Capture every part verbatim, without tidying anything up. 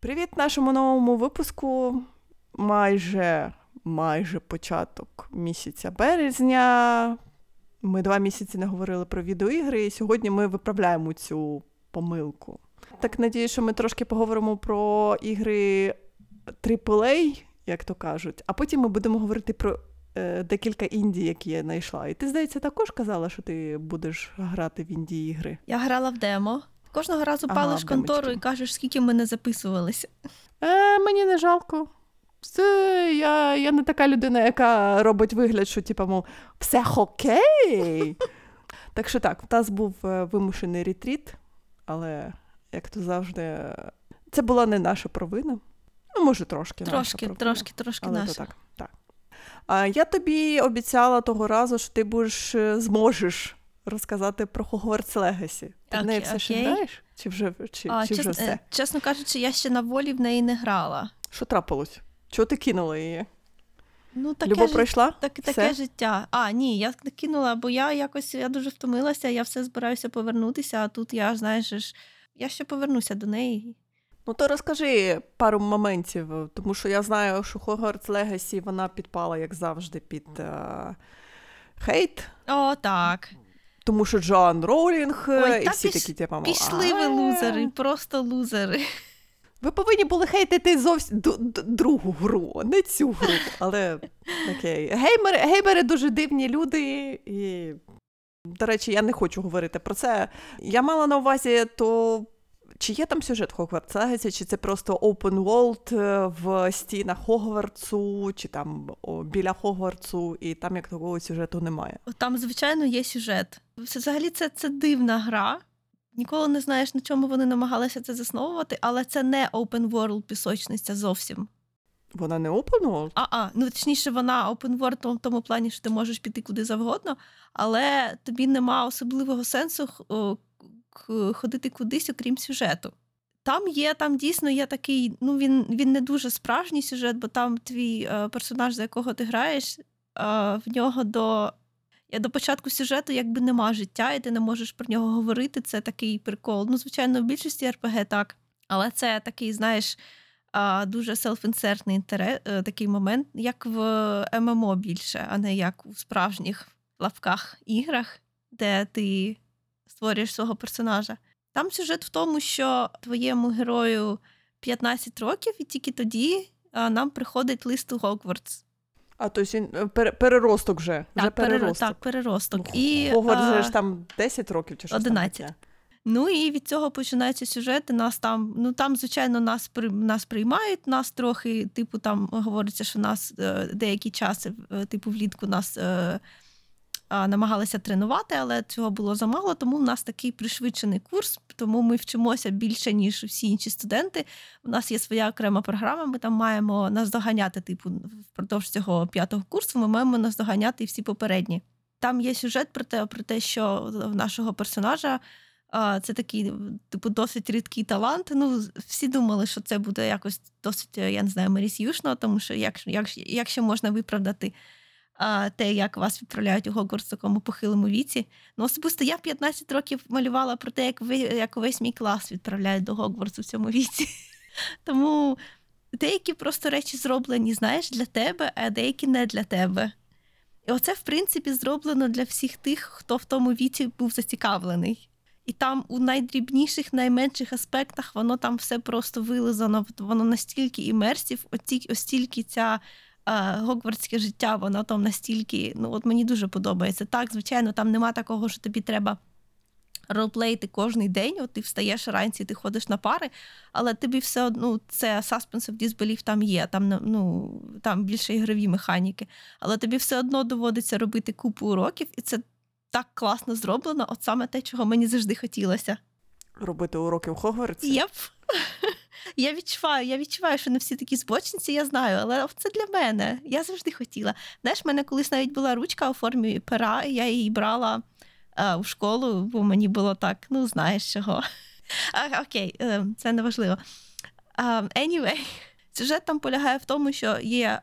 Привіт нашому новому випуску. Майже, майже початок місяця березня. Ми два місяці не говорили про відеоігри, і сьогодні ми виправляємо цю помилку. Так, надію, що ми трошки поговоримо про ігри трипл ей, як то кажуть, а потім ми будемо говорити про е, декілька інді, які я знайшла. І ти, здається, також казала, що ти будеш грати в інді ігри. Я грала в демо. Кожного разу ага, палиш контору демочки. І кажеш, скільки ми не записувалися. Е, мені не жалко. Все, я, я не така людина, яка робить вигляд, що, типу, мов, все хокей. Так що так, в нас був вимушений ретріт, але, як то завжди, це була не наша провина. Ну, може, трошки, трошки наша провина. Трошки, трошки, але наша. Так, так. А я тобі обіцяла того разу, що ти будеш, зможеш розказати про Hogwarts Legacy. Ти okay, в неї все okay. ще граєш? Чи вже, чи, а, чи чес, вже все? Чесно кажучи, я ще на волі в неї не грала. Що трапилось? Чого ти кинула її? Ну, таке Любов жит... пройшла? Так, таке життя. А, ні, я не кинула, бо я якось, я дуже втомилася, я все збираюся повернутися, а тут я, знаєш, я ще повернуся до неї. Ну, то розкажи пару моментів, тому що я знаю, що Hogwarts Legacy, вона підпала, як завжди, під е... хейт. О, так. Тому що Джоан Роулінг Ой, і всі піш... такі, типа, мама. Пішли ви лузери, просто лузери. Ви повинні були хейтити зовсім д- д- другу гру, не цю гру, але окей. Геймери, геймери дуже дивні люди, і, до речі, я не хочу говорити про це. Я мала на увазі, то чи є там сюжет в Hogwarts Legacy, чи це просто open world в стінах Хогвартсу, чи там о, біля Хогвартсу, і там як такого сюжету немає. Там, звичайно, є сюжет. Взагалі це, це дивна гра. Ніколи не знаєш, на чому вони намагалися це засновувати, але це не open world пісочниця зовсім. Вона не open world? А-а, ну точніше, вона open world в тому плані, що ти можеш піти куди завгодно, але тобі нема особливого сенсу ходити кудись, окрім сюжету. Там є, там дійсно є такий, ну він, він не дуже справжній сюжет, бо там твій е, персонаж, за якого ти граєш, е, в нього до... Я до початку сюжету якби нема життя, і ти не можеш про нього говорити, це такий прикол. Ну, звичайно, в більшості ар пі джі так, але це такий, знаєш, дуже селф-інсертний такий момент, як в ем ем о більше, а не як у справжніх лапках іграх, де ти створюєш свого персонажа. Там сюжет в тому, що твоєму герою п'ятнадцять років, і тільки тоді нам приходить лист у Хогвартс. А, тобто переросток вже. Так, вже переросток. Так, переросток. І, Хогвартс вже там десять років чи щось одинадцять. Ну і від цього починається сюжет, і нас там, ну там, звичайно, нас, нас приймають, нас трохи, типу, там говориться, що нас деякі часи, типу, влітку нас е, е, намагалися тренувати, але цього було замало, тому в нас такий пришвидшений курс, тому ми вчимося більше, ніж всі інші студенти. У нас є своя окрема програма, ми там маємо наздоганяти, типу, впродовж цього п'ятого курсу, ми маємо наздоганяти і всі попередні. Там є сюжет про те, про те, що в нашого персонажа це такий, типу, досить рідкий талант. Ну, всі думали, що це буде якось досить, я не знаю, меріс'юшно, тому що як, як, як ще можна виправдати а, те, як вас відправляють у Хогвартс в такому похилому віці. Ну, особисто я п'ятнадцять років малювала про те, як, ви, як весь мій клас відправляють до Хогвартсу в цьому віці. Тому деякі просто речі зроблені, знаєш, для тебе, а деякі не для тебе. І оце, в принципі, зроблено для всіх тих, хто в тому віці був зацікавлений. І там у найдрібніших, найменших аспектах воно там все просто вилизано, воно настільки імерсів, ось тільки ця е, гогвартське життя, воно там настільки, ну от мені дуже подобається. Так, звичайно, там нема такого, що тобі треба ролплеїти кожний день, от ти встаєш вранці, ти ходиш на пари, але тобі все одно, це suspense of disbelief там є, там, ну, там більше ігрові механіки, але тобі все одно доводиться робити купу уроків, і це так класно зроблено, от саме те, чого мені завжди хотілося. Робити уроки в Хогвартсі? Єп. Я відчуваю, я відчуваю, що не всі такі збочинці, я знаю, але це для мене. Я завжди хотіла. Знаєш, в мене колись навіть була ручка у формі пера, і я її брала е, у школу, бо мені було так, ну, знаєш чого. А, окей, е, це не важливо. Um, anyway, сюжет там полягає в тому, що є...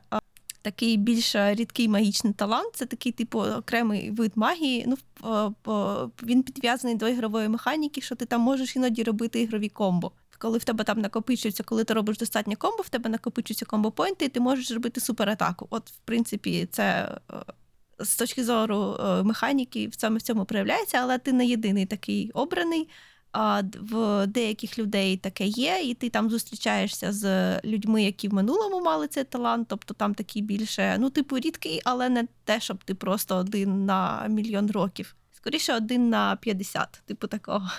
такий більш рідкий магічний талант, це такий, типу, окремий вид магії. Ну, він підв'язаний до ігрової механіки, що ти там можеш іноді робити ігрові комбо. коли в тебе там накопичується, коли ти робиш достатньо комбо, в тебе накопичуються комбо-пойнти, і ти можеш робити суператаку. От, в принципі, це з точки зору механіки саме в цьому проявляється, але ти не єдиний такий обраний. В деяких людей таке є, і ти там зустрічаєшся з людьми, які в минулому мали цей талант, тобто там такі більше, ну, типу, рідкий, але не те, щоб ти просто один на мільйон років. Скоріше, один на п'ятдесят, типу такого.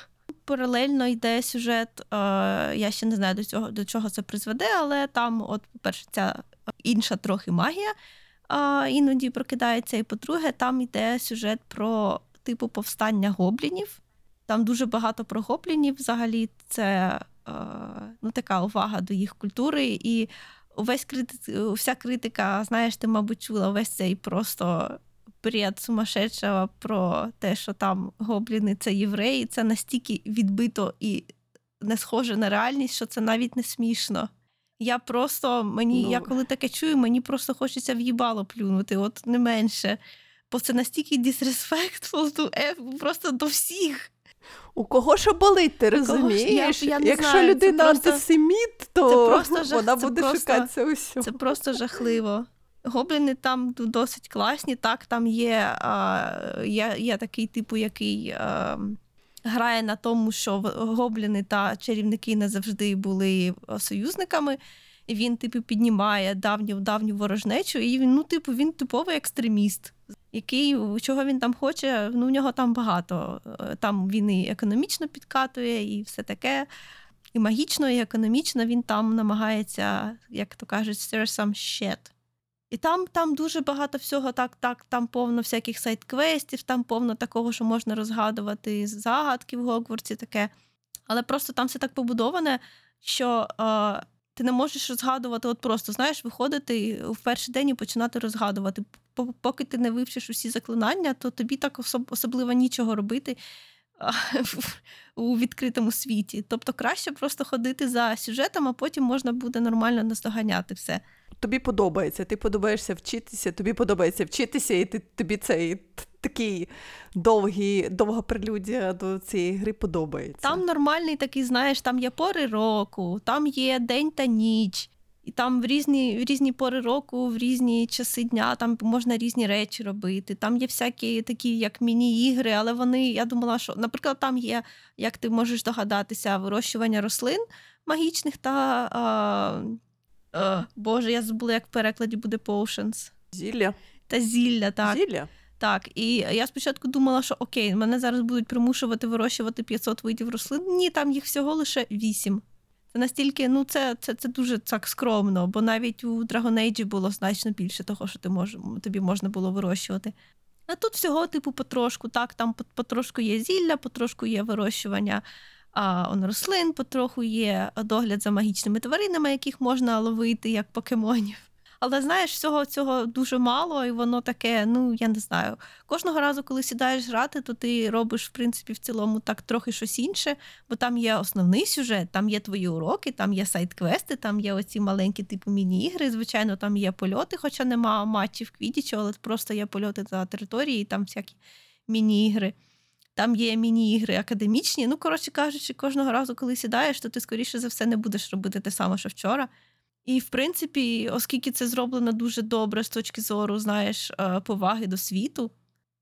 Паралельно йде сюжет, я ще не знаю, до цього, до чого це призведе, але там, от, по-перше, ця інша трохи магія іноді прокидається, і, по-друге, там йде сюжет про, типу, повстання гоблінів. Там дуже багато про гоблінів, взагалі це е, ну, така увага до їх культури, і увесь крити... вся критика, знаєш, ти, мабуть, чула весь цей просто бред сумасшедшого про те, що там гобліни – це євреї, це настільки відбито і не схоже на реальність, що це навіть не смішно. Я просто, мені, ну... я коли таке чую, мені просто хочеться в їбало плюнути, от не менше. Бо це настільки disrespectful просто до всіх. У кого що болить, ти розумієш? Я, я Якщо знаю, людина просто антисеміт, то просто жах... вона буде просто... шукатися усього. Це просто жахливо. Гобліни там досить класні. Так, там є, а, є, є такий типу, який а, грає на тому, що гобліни та чарівники не завжди були союзниками. Він, типу, піднімає давню, давню ворожнечу, і він, ну, типу, він типовий екстреміст. Який, чого він там хоче, ну, в нього там багато. Там він і економічно підкатує, і все таке. І магічно, і економічно він там намагається, як то кажуть, stir some shit. І там, там дуже багато всього, так, так, там повно всяких сайдквестів, там повно такого, що можна розгадувати загадки в Гогвартсі, таке. Але просто там все так побудоване, що... Е- Ти не можеш розгадувати, от просто, знаєш, виходити в перший день і починати розгадувати. Поки ти не вивчиш усі заклинання, то тобі так особливо нічого робити у відкритому світі. Тобто краще просто ходити за сюжетом, а потім можна буде нормально наздоганяти все. Тобі подобається, ти подобаєшся вчитися, тобі подобається вчитися, і ти, тобі цей такий довгий, довга прелюдія до цієї гри подобається. Там нормальний такий, знаєш, там є пори року, там є день та ніч, і там в різні, в різні пори року, в різні часи дня, там можна різні речі робити, там є всякі такі, як міні-ігри, але вони, я думала, що, наприклад, там є, як ти можеш догадатися, вирощування рослин магічних та... А... О, Боже, я забула, як в перекладі буде potions. Зілля. Та зілля, так. Зілля. Так, і я спочатку думала, що окей, мене зараз будуть примушувати вирощувати п'ятсот видів рослин. Ні, там їх всього лише вісім. Це настільки, ну це, це, це дуже так скромно, бо навіть у Dragon Age було значно більше того, що ти мож, тобі можна було вирощувати. А тут всього типу потрошку, так, там потрошку є зілля, потрошку є вирощування А он рослин, потроху є догляд за магічними тваринами, яких можна ловити, як покемонів. Але, знаєш, всього цього дуже мало, і воно таке, ну, я не знаю. Кожного разу, коли сідаєш грати, то ти робиш, в принципі, в цілому так трохи щось інше, бо там є основний сюжет, там є твої уроки, там є сайд-квести, там є оці маленькі типу міні-ігри, звичайно, там є польоти, хоча нема матчів квідічу, але просто є польоти за території, і там всякі міні-ігри. Там є міні-ігри академічні. Ну, коротше кажучи, кожного разу, коли сідаєш, то ти, скоріше за все, не будеш робити те саме, що вчора. І, в принципі, оскільки це зроблено дуже добре з точки зору, знаєш, поваги до світу,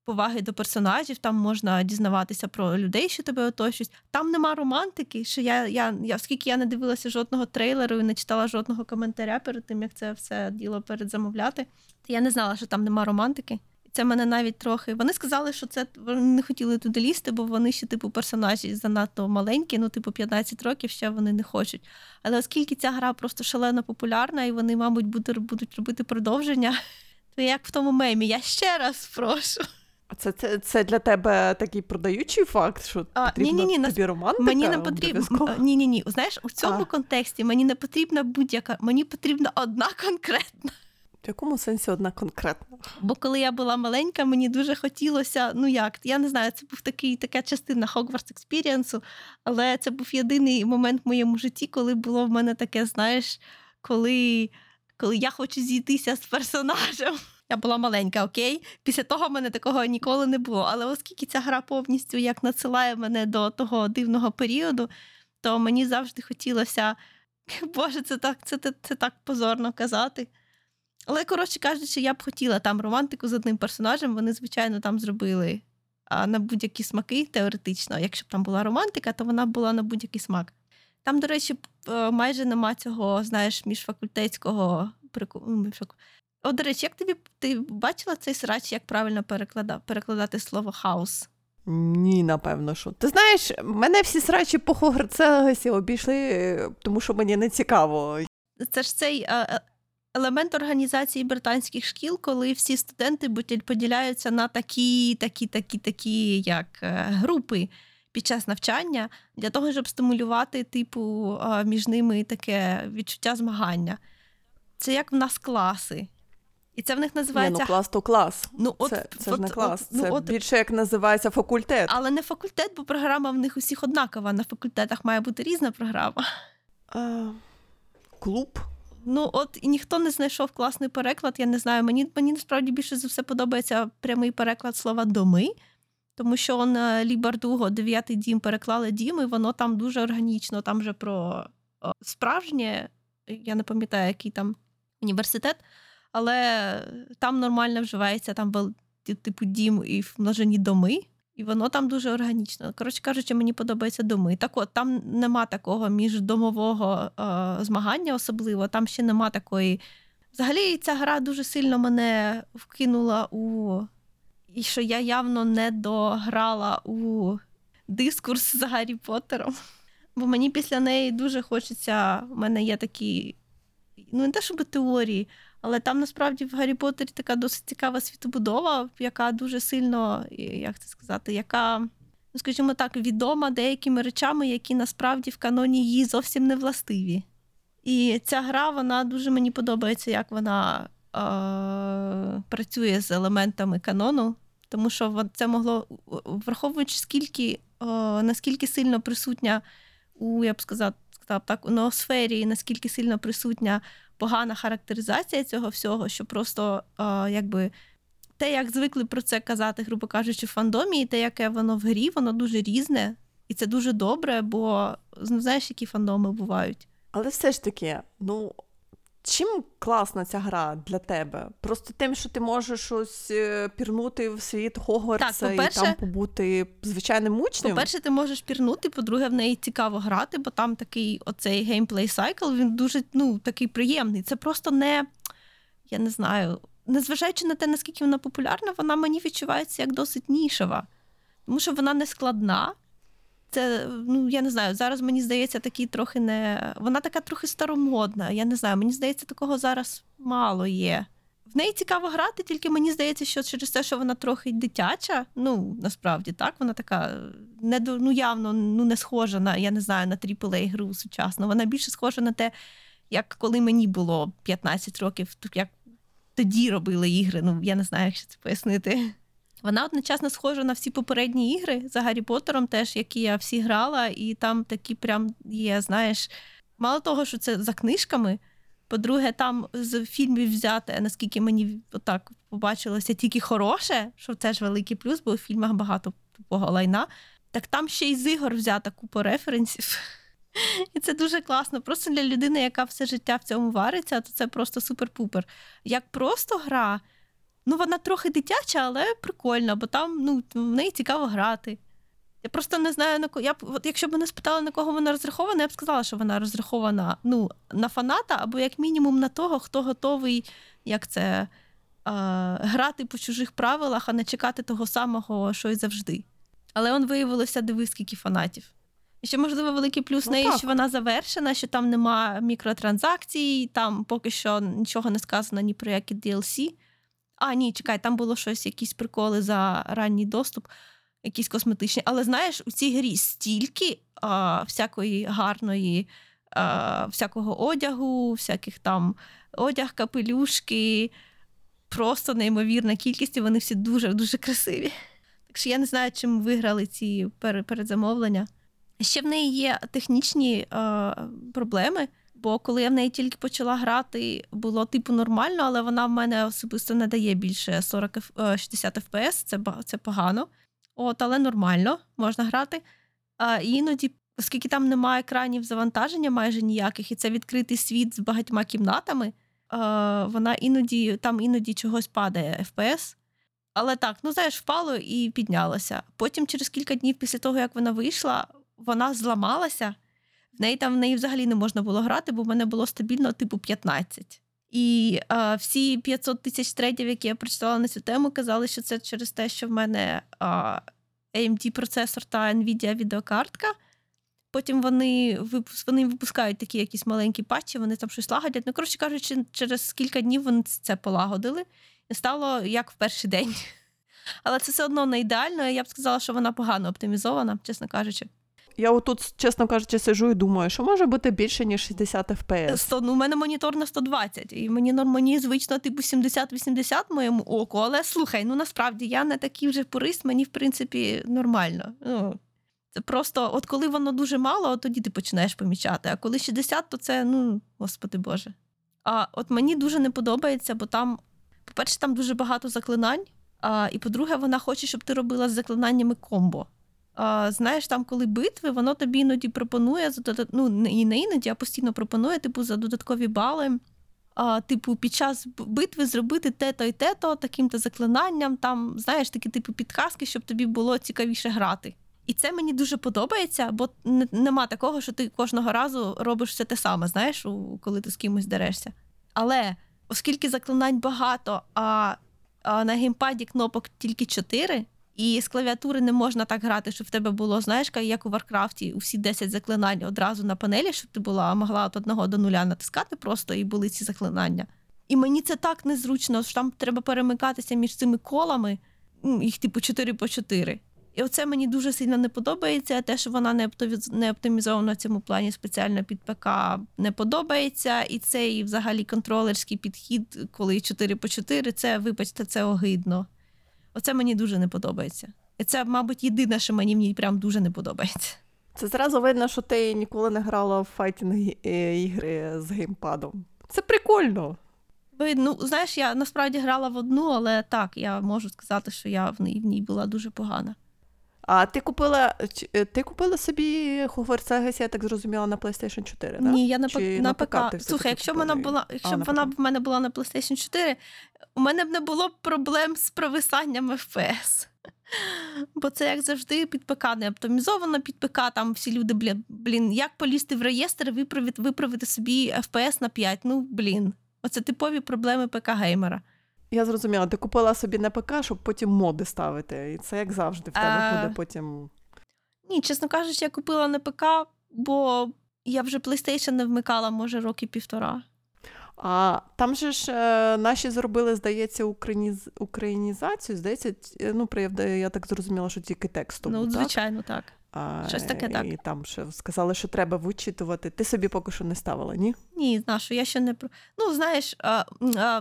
поваги до персонажів, там можна дізнаватися про людей, що тебе оточують. Там нема романтики, що я, я, я, оскільки я не дивилася жодного трейлеру і не читала жодного коментаря перед тим, як це все діло передзамовляти, то я не знала, що там нема романтики. Це мене навіть трохи... Вони сказали, що це не хотіли туди лізти, бо вони ще, типу, персонажі занадто маленькі, ну, типу, п'ятнадцять років ще вони не хочуть. Але оскільки ця гра просто шалено популярна, і вони, мабуть, будуть робити продовження, то як в тому мемі, я ще раз прошу. Це, це, це для тебе такий продаючий факт, що а, потрібна ні, ні, ні, тобі романтика? Мені не потрібна... Ні-ні-ні, знаєш, у цьому а. контексті мені не потрібна будь-яка... Мені потрібна одна конкретна. В якому сенсі одна конкретна? Бо коли я була маленька, мені дуже хотілося, ну як, я не знаю, це був такий, така частина Hogwarts експіріенсу, але це був єдиний момент в моєму житті, коли було в мене таке, знаєш, коли, коли я хочу зійтися з персонажем. Я була маленька, окей? Після того в мене такого ніколи не було. Але оскільки ця гра повністю як надсилає мене до того дивного періоду, то мені завжди хотілося... Боже, це так, це, це, це так позорно казати. Але, коротше кажучи, я б хотіла там романтику з одним персонажем, вони, звичайно, там зробили а на будь-які смаки, теоретично. Якщо б там була романтика, то вона була на будь-який смак. Там, до речі, майже нема цього, знаєш, міжфакультетського... О, до речі, як тобі... Ти бачила цей срач, як правильно переклада... перекладати слово «хаус»? Ні, напевно, що. Ти знаєш, мене всі срачі по Hogwarts Legacy обійшли, тому що мені не цікаво. Це ж цей е- елемент організації британських шкіл, коли всі студенти поділяються на такі, такі, такі, такі, як групи під час навчання, для того, щоб стимулювати, типу, між ними таке відчуття змагання. Це як в нас класи. І це в них називається... Не, ну клас то клас. Ну, от, це це от, ж не клас, от, ну, це от... більше як називається факультет. Але не факультет, бо програма в них усіх однакова. На факультетах має бути різна програма. А, клуб? Ну от, і ніхто не знайшов класний переклад, я не знаю. Мені, мені насправді більше за все подобається прямий переклад слова «доми», тому що он Лі Бардуго «Дев'ятий дім» переклали «дім», і воно там дуже органічно, там вже про справжнє, я не пам'ятаю, який там університет, але там нормально вживається, там був типу дім і в множині доми, і воно там дуже органічно. Коротше кажучи, мені подобаються доми. Так от, там нема такого міждомового е- змагання особливо, там ще нема такої... Взагалі ця гра дуже сильно мене вкинула у... І що я явно не дограла у дискурс з Гаррі Поттером. Бо мені після неї дуже хочеться... У мене є такі... Ну не те, щоб теорії... Але там, насправді, в Гаррі Поттері така досить цікава світобудова, яка дуже сильно, як це сказати, яка, ну, скажімо так, відома деякими речами, які, насправді, в каноні їй зовсім не властиві. І ця гра, вона дуже мені подобається, як вона е- працює з елементами канону, тому що це могло, враховуючи, скільки, е- наскільки сильно присутня у, я б сказала, так, у ноосфері, наскільки сильно присутня погана характеризація цього всього, що просто а, якби те, як звикли про це казати, грубо кажучи, в фандомі, і те, яке воно в грі, воно дуже різне, і це дуже добре, бо, ну, знаєш, які фандоми бувають. Але все ж таки, ну, чим класна ця гра для тебе? Просто тим, що ти можеш щось пірнути в світ Хогвартса і там побути звичайним учнем? По-перше, ти можеш пірнути, по-друге, в неї цікаво грати, бо там такий оцей геймплей-сайкл, він дуже, ну, такий приємний. Це просто не, я не знаю, незважаючи на те, наскільки вона популярна, вона мені відчувається як досить нішева. Тому що вона не складна. Це, ну, я не знаю, зараз, мені здається, такі трохи не... Вона така трохи старомодна, я не знаю, мені здається, такого зараз мало є. В неї цікаво грати, тільки мені здається, що через те, що вона трохи дитяча, ну, насправді, так, вона така, не, ну, явно, ну, не схожа на, я не знаю, на трипл-ей-гру сучасну. Вона більше схожа на те, як коли мені було п'ятнадцять років, як тоді робили ігри, ну, я не знаю, як ще це пояснити. Вона одночасно схожа на всі попередні ігри за Гаррі Поттером теж, які я всі грала, і там такі прям є, знаєш, мало того, що це за книжками, по-друге, там з фільмів взяте, наскільки мені отак побачилося, тільки хороше, що це ж великий плюс, бо в фільмах багато тупого лайна, так там ще й з ігор взята купа референсів. І це дуже класно. Просто для людини, яка все життя в цьому вариться, то це просто супер-пупер. Як просто гра, ну, вона трохи дитяча, але прикольна, бо там, ну, в неї цікаво грати. Я просто не знаю, на кого... Я б, от якщо б мене спитали, на кого вона розрахована, я б сказала, що вона розрахована, ну, на фаната, або як мінімум на того, хто готовий, як це, е... грати по чужих правилах, а не чекати того самого, що й завжди. Але он виявилося, диви, скільки фанатів. І ще, можливо, великий плюс ну, неї, так. що вона завершена, що там нема мікротранзакцій, там поки що нічого не сказано ні про які ді ел сі. А, ні, чекай, там було щось, якісь приколи за ранній доступ, якісь косметичні. Але, знаєш, у цій грі стільки а, всякої гарної, а, всякого одягу, всяких там одяг, капелюшки, просто неймовірна кількість, і вони всі дуже-дуже красиві. Так що я не знаю, чим виграли ці передзамовлення. Ще в неї є технічні а, проблеми. Бо коли я в неї тільки почала грати, було типу нормально, але вона в мене особисто не дає більше сорок шістдесят еф пі ес, це, це погано. От, але нормально, можна грати. А іноді оскільки там немає екранів завантаження майже ніяких, і це відкритий світ з багатьма кімнатами, вона іноді, там іноді чогось падає еф пі ес. Але так, ну знаєш, впало і піднялося. Потім через кілька днів після того, як вона вийшла, вона зламалася. В неї там в неї взагалі не можна було грати, бо в мене було стабільно типу п'ятнадцять. І е, всі п'ятсот тисяч трейдів, які я прочитала на цю тему, казали, що це через те, що в мене е, ей ем ді-процесор та NVIDIA-відеокартка. Потім вони, випус... вони випускають такі якісь маленькі патчі, вони там щось лагодять. Ну, коротше кажучи, через кілька днів вони це полагодили. І стало як в перший день. Але це все одно не ідеально, я б сказала, що вона погано оптимізована, чесно кажучи. Я отут, чесно кажучи, сижу і думаю, що може бути більше, ніж шістдесят еф пі ес. сто, ну, у мене монітор на сто двадцять, і мені, мені звично типу сімдесят-вісімдесят моєму оку, але слухай, ну насправді я не такий вже пурист, мені в принципі нормально. Ну, це просто, от коли воно дуже мало, от тоді ти починаєш помічати, а коли шістдесят, то це, ну, господи боже. А от мені дуже не подобається, бо там, по-перше, там дуже багато заклинань, а, і по-друге, вона хоче, щоб ти робила з заклинаннями комбо. А, знаєш, там, коли битви, воно тобі іноді пропонує, ну, і не іноді, а постійно пропонує, типу, за додаткові бали, а, типу, під час битви зробити те-то і те-то, таким-то заклинанням, там, знаєш, такі, типу, підказки, щоб тобі було цікавіше грати. І це мені дуже подобається, бо не, нема такого, що ти кожного разу робиш все те саме, знаєш, у, коли ти з кимось дерешся. Але, оскільки заклинань багато, а, а на геймпаді кнопок тільки чотири, і з клавіатури не можна так грати, щоб в тебе було, знаєш, як у Варкрафті, усі десять заклинань одразу на панелі, щоб ти була, могла від одного до нуля натискати просто, і були ці заклинання. І мені це так незручно, що там треба перемикатися між цими колами, їх типу чотири по чотири. І оце мені дуже сильно не подобається, те, що вона не оптимізована в цьому плані спеціально під ПК, не подобається. І цей взагалі контролерський підхід, коли чотири по чотири, це, вибачте, це огидно. Оце мені дуже не подобається. І це, мабуть, єдине, що мені в ній прям дуже не подобається. Це зразу видно, що ти ніколи не грала в файтінг-ігри з геймпадом. Це прикольно. Ну, знаєш, я насправді грала в одну, але так, я можу сказати, що я в ній була дуже погана. А ти купила, ти купила собі Hogwarts Legacy, я так зрозуміла, на PlayStation чотири, так? Ні, я на, на, на ПК. ПК Слухай, якщо, вона була, якщо а, б вона в мене була на PlayStation чотири, у мене б не було проблем з провисанням еф пі ес. Бо це, як завжди, під ПК не оптимізовано, під ПК там всі люди, блін, як полізти в реєстр і виправити, виправити собі еф пі ес на п'ять? Ну, блін, оце типові проблеми ПК-геймера. Я зрозуміла, ти купила собі на ПК, щоб потім моди ставити, і це, як завжди, в тебе а... буде потім... Ні, чесно кажучи, я купила на ПК, бо я вже PlayStation не вмикала, може, роки півтора. А там же ж е, наші зробили, здається, україніз... українізацію, здається, ну, я так зрозуміла, що тільки текстом. Ну, так? Звичайно, так. А, щось таке, так. І там ще сказали, що треба вичитувати. Ти собі поки що не ставила, ні? Ні, знаю, що я ще не... Ну, знаєш... А, а...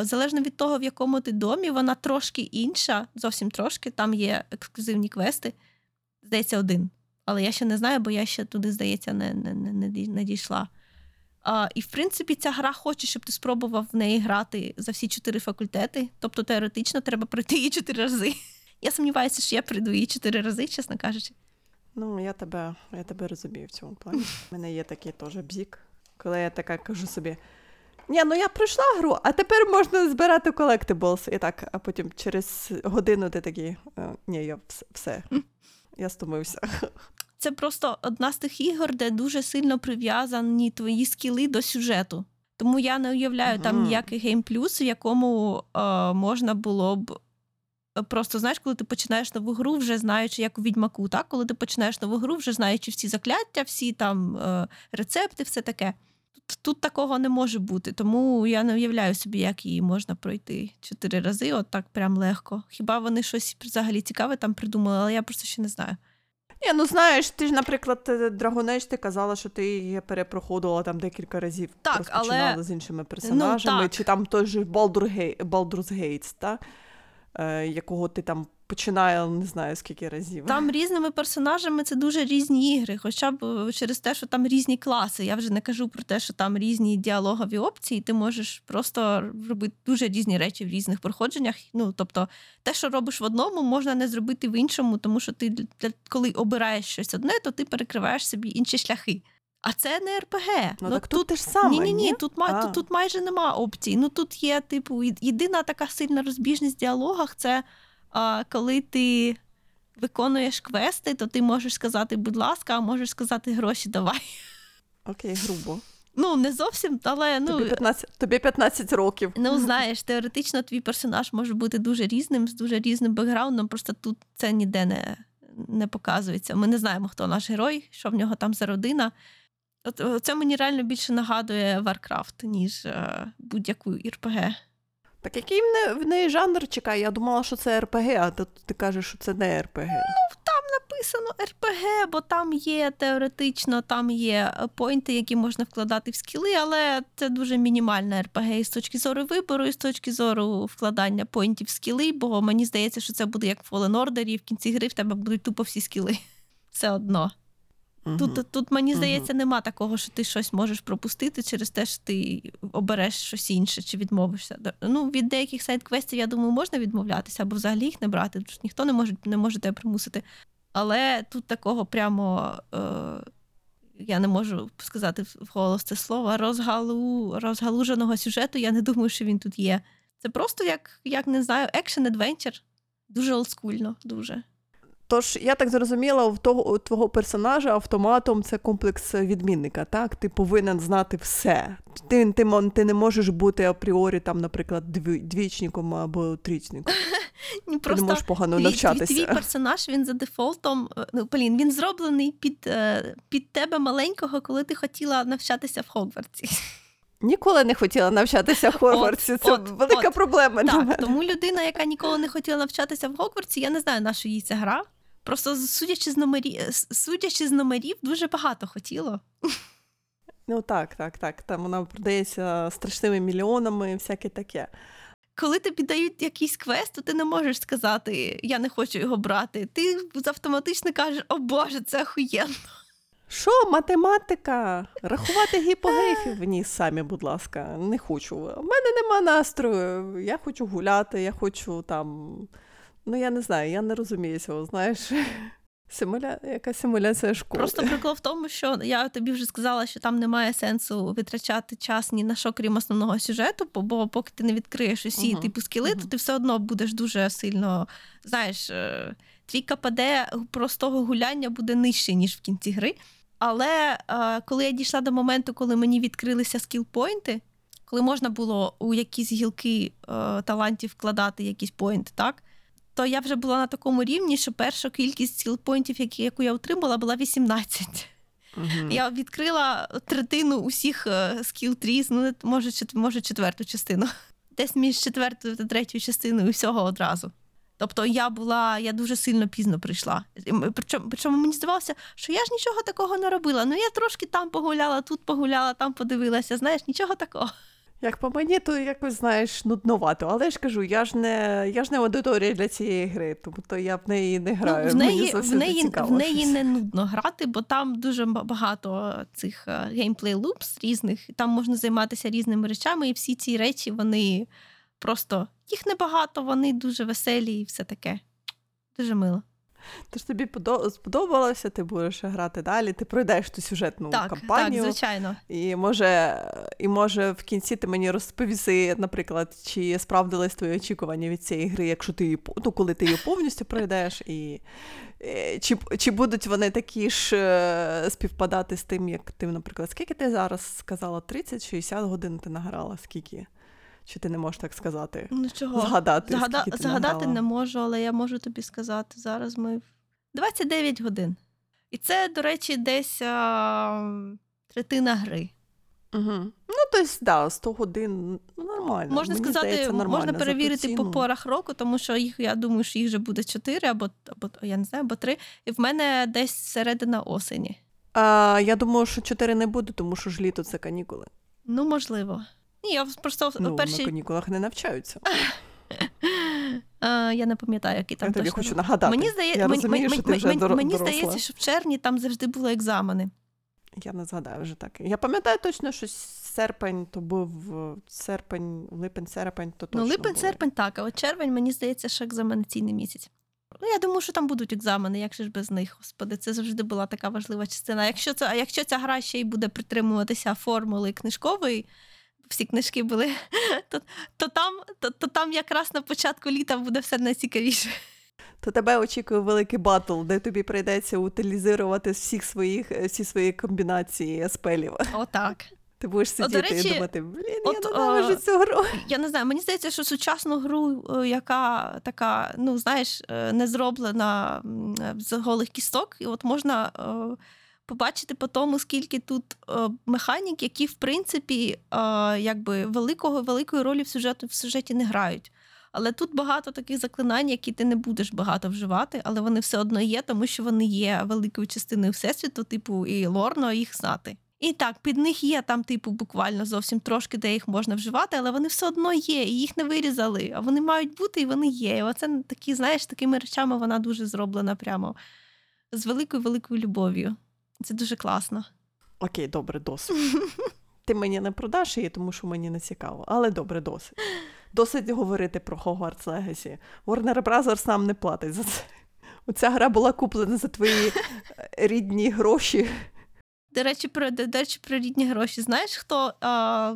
Залежно від того, в якому ти домі, вона трошки інша, зовсім трошки. Там є ексклюзивні квести. Здається, один. Але я ще не знаю, бо я ще туди, здається, не, не, не, не дійшла. А, і, в принципі, ця гра хоче, щоб ти спробував в неї грати за всі чотири факультети. Тобто, теоретично, треба пройти її чотири рази. Я сумніваюся, що я пройду її чотири рази, чесно кажучи. Ну, я тебе, я тебе розумію в цьому плані. У мене є такий теж бзік, коли я така кажу собі... Ні, ну я пройшла гру, а тепер можна збирати collectibles. І так, а потім через годину ти такий, ні, я все, я стомився. Це просто одна з тих ігор, де дуже сильно прив'язані твої скіли до сюжету. Тому я не уявляю mm-hmm. там ніякий геймплюс, в якому е, можна було б... Просто, знаєш, коли ти починаєш нову гру, вже знаючи, як у Відьмаку, так? Коли ти починаєш нову гру, вже знаючи всі закляття, всі там е, рецепти, все таке. Тут такого не може бути, тому я не уявляю собі, як її можна пройти чотири рази, от так прям легко. Хіба вони щось взагалі цікаве там придумали, але я просто ще не знаю. Ні, ну знаєш, ти ж, наприклад, Dragon Age, ти казала, що ти її перепроходила там декілька разів, так, розпочинала але... з іншими персонажами, ну, чи там той же Baldur's Gate, так? якого ти там починає, не знаю, скільки разів. Там різними персонажами це дуже різні ігри, хоча б через те, що там різні класи. Я вже не кажу про те, що там різні діалогові опції, ти можеш просто робити дуже різні речі в різних проходженнях. Ну, тобто, те, що робиш в одному, можна не зробити в іншому, тому що ти, коли обираєш щось одне, то ти перекриваєш собі інші шляхи. А це не ер пе ге. Ну, ну так тут, тут ж саме. Ні-ні-ні, тут, май... тут, тут майже нема опцій. Ну тут є, типу, єдина така сильна розбіжність в діалогах, це а, коли ти виконуєш квести, то ти можеш сказати, будь ласка, а можеш сказати, гроші давай. Окей, грубо. Ну, не зовсім, але... Ну, тобі п'ятнадцять, тобі п'ятнадцять років. Ну, знаєш, теоретично твій персонаж може бути дуже різним, з дуже різним бекграундом, просто тут це ніде не, не показується. Ми не знаємо, хто наш герой, що в нього там за родина. Це мені реально більше нагадує Варкрафт, ніж е, будь-яку ер пе ге. Так який в неї жанр чекає? Я думала, що це ер пе ге, а ти, ти кажеш, що це не ер пе ге. Ну, там написано ер пе ге, бо там є теоретично, там є пойнти, які можна вкладати в скіли, але це дуже мінімальна ер пе ге і з точки зору вибору, і з точки зору вкладання пойнтів в скіли, бо мені здається, що це буде як в Fallen Order, і в кінці гри в тебе будуть тупо всі скіли. Все одно. Тут, угу. тут, мені здається, угу. нема такого, що ти щось можеш пропустити через те, що ти обереш щось інше чи відмовишся. Ну, від деяких сайд-квестів, я думаю, можна відмовлятися, або взагалі їх не брати, тому що ніхто не може, не може тебе примусити. Але тут такого прямо, е, я не можу сказати вголос це слово, розгалу, розгалуженого сюжету, я не думаю, що він тут є. Це просто, як, як не знаю, екшен-адвенчер. Дуже олдскульно, дуже. Тож, я так зрозуміла, у, того, у твого персонажа автоматом це комплекс відмінника, так? Ти повинен знати все. Ти, ти, ти не можеш бути апріорі, там, наприклад, двічником або трічником. Ти не можеш погано твій, навчатися. Твій персонаж, він за дефолтом, ну, блін, він зроблений під, під тебе маленького, коли ти хотіла навчатися в Хогвартсі. Ніколи не хотіла навчатися в Хогвартсі. Це от, велика от. проблема. Так, для мене. Тому людина, яка ніколи не хотіла навчатися в Хогвартсі, я не знаю, на що їй ця гра. Просто, судячи з, номері... судячи з номерів, дуже багато хотіло. Ну так, так, так. Там вона продається страшними мільйонами і всяке таке. Коли тобі дають якийсь квест, то ти не можеш сказати, я не хочу його брати. Ти автоматично кажеш, о боже, це охуєнно. Що, математика? Рахувати гіпогрифів? Ні, самі, будь ласка, не хочу. У мене нема настрою, я хочу гуляти, я хочу там... Ну, я не знаю, я не розумію цього, знаєш, Симуля... яка симуляція школи. Просто прикол в тому, що я тобі вже сказала, що там немає сенсу витрачати час ні на що, крім основного сюжету, бо поки ти не відкриєш усі uh-huh. типу скіли, uh-huh. то ти все одно будеш дуже сильно, знаєш, твій ка пе де простого гуляння буде нижче, ніж в кінці гри. Але коли я дійшла до моменту, коли мені відкрилися скіл-пойнти, коли можна було у якісь гілки талантів вкладати якісь пойнти, так? То я вже була на такому рівні, що перша кількість скілпойнтів, яку я отримала, була вісімнадцять. Uh-huh. Я відкрила третину усіх скілтріз, ну, може, може четверту частину. Десь між четвертою та третьою частиною всього одразу. Тобто я була, я дуже сильно пізно прийшла. Причому, причому мені здавалося, що я ж нічого такого не робила. Ну я трошки там погуляла, тут погуляла, там подивилася, знаєш, нічого такого. Як по мені, то якось, знаєш, нудновато. Але я ж кажу, я ж не, я ж не аудиторія для цієї гри, тому то я в неї не граю. Ну, в неї, в неї, в неї не нудно грати, бо там дуже багато цих геймплей-лупс різних. Там можна займатися різними речами, і всі ці речі, вони просто... Їх небагато, вони дуже веселі і все таке. Дуже мило. Тож тобі сподобалося, ти будеш грати далі, ти пройдеш ту сюжетну так, кампанію. Так, звичайно. І може, і може в кінці ти мені розповіси, наприклад, чи справдились твої очікування від цієї гри, якщо ти її, ну, коли ти її повністю пройдеш, і, і чи, чи будуть вони такі ж співпадати з тим, як ти, наприклад, скільки ти зараз сказала, тридцять-шістдесят годин ти награла, скільки? Чи ти не можеш так сказати? Ну, чого? Згадати, Загада... Згадати не можу, але я можу тобі сказати. Зараз ми... двадцять дев'ять годин. І це, до речі, десь а... третина гри. Угу. Ну, тобто, да, сто годин, ну, нормально. Можна Мені сказати, здається, нормально. Можна перевірити по порах року, тому що їх, я думаю, що їх вже буде чотири, або, або, я не знаю, або три. І в мене десь середина осені. А, я думаю, що чотири не буде, тому що ж літо – це канікули. Ну, можливо. Ні, я просто ну, перші... на канікулах не навчаються. Е, я не пам'ятаю, який там я точно. Я тобі хочу нагадати. Мені, здає... я розумію, мені, мені, мені, дор- мені здається, що в червні там завжди були екзамени. Я не згадаю вже так. Я пам'ятаю точно, що серпень то був серпень, липень-серпень то точно. Ну, липень-серпень так, а от червень, мені здається, що екзаменаційний місяць. Ну, я думаю, що там будуть екзамени, як же ж без них, господи. Це завжди була така важлива частина. Якщо це, а якщо ця гра ще й буде притримуватися формули книжкової, всі книжки були, то, то, там, то, то там якраз на початку літа буде все найцікавіше. То тебе очікує великий батл, де тобі прийдеться утилізувати всіх своїх, всі свої комбінації спелів. О, так. Ти будеш сидіти О, речі, і думати, блін, от, я ненавижу цю гру. Я не знаю, мені здається, що сучасну гру, яка така, ну, знаєш, не зроблена з голих кісток, і от можна побачити по тому, скільки тут механік, які, в принципі, якби великої-великої ролі в сюжеті, в сюжеті не грають. Але тут багато таких заклинань, які ти не будеш багато вживати, але вони все одно є, тому що вони є великою частиною Всесвіту, типу, і лорно їх знати. І так, під них є там, типу, буквально зовсім трошки, де їх можна вживати, але вони все одно є, і їх не вирізали, а вони мають бути, і вони є. І оце такі, знаєш, такими речами вона дуже зроблена прямо з великою-великою любов'ю. Це дуже класно. Окей, добре, досить. Ти мені не продаш її, тому що мені не цікаво, але добре, досить. Досить говорити про Hogwarts Legacy. Warner Brothers нам не платить за це. Оця гра була куплена за твої рідні гроші. До речі, про, до речі, про рідні гроші. Знаєш, хто, а,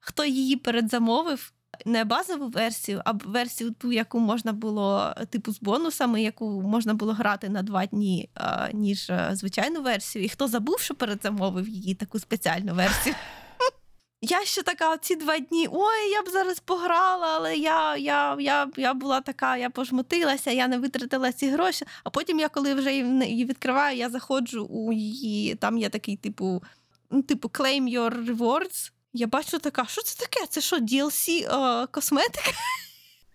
хто її передзамовив? Не базову версію, а версію ту, яку можна було, типу, з бонусами, яку можна було грати на два дні, а, ніж а, звичайну версію. І хто забув, що передзамовив її, таку спеціальну версію? Я ще така, ці два дні, ой, я б зараз пограла, але я, я, я, я була така, я пожмутилася, я не витратила ці гроші. А потім я, коли вже її відкриваю, я заходжу у її, там є такий, типу, ну, типу, claim your rewards. Я бачу така, що це таке? Це що, ді ел сі е, косметика?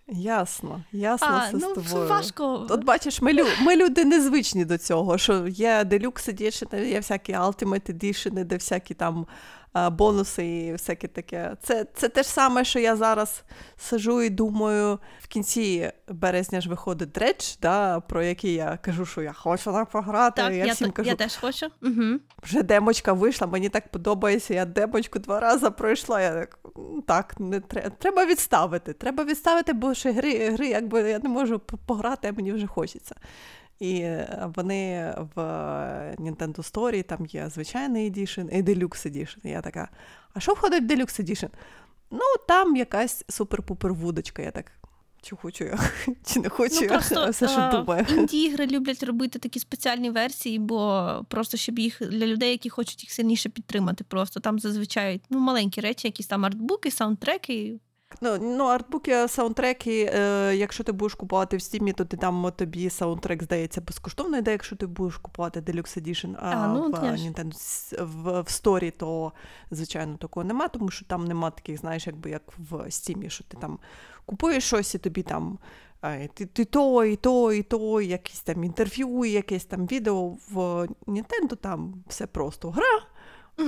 Ясно, ясно а, все ну, з тобою. Важко. От бачиш, ми, лю... ми люди незвичні до цього, що є Deluxe Edition, є всякі Ultimate Edition, де всякі там а, бонуси і всяке таке. Це, це те ж саме, що я зараз сижу і думаю, в кінці березня ж виходить Dredge, да, про який я кажу, що я хочу там пограти. Так, я, я, всім т... кажу, я теж хочу. Угу. Вже демочка вийшла, мені так подобається, я демочку два рази пройшла, я так, так не треба, треба відставити, треба відставити, бо ще гри, гри якби я не можу пограти, а мені вже хочеться. І вони в Nintendo Story, там є звичайний Edition і Deluxe Edition. Я така, а що входить в Deluxe Edition? Ну, там якась супер-пупер вудочка. Я так, чи хочу я, чи не хочу ну, я, просто, все, що а, думаю. Інді-ігри люблять робити такі спеціальні версії, бо просто, щоб їх, для людей, які хочуть їх сильніше підтримати. Просто там зазвичай ну, маленькі речі, якісь там артбуки, саундтреки. Ну, ну, артбуки, саундтреки, е, якщо ти будеш купувати в Steam, то ти там тобі саундтрек, здається, безкоштовно йде, якщо ти будеш купувати Deluxe Edition, а, а ну, в Nintendo в, в Story, то, звичайно, такого нема, тому що там нема таких, знаєш, якби як в Steam, що ти там купуєш щось і тобі там ти, ти то, і то, і то, якісь там інтерв'ю, якесь там відео. В Nintendo там все просто гра,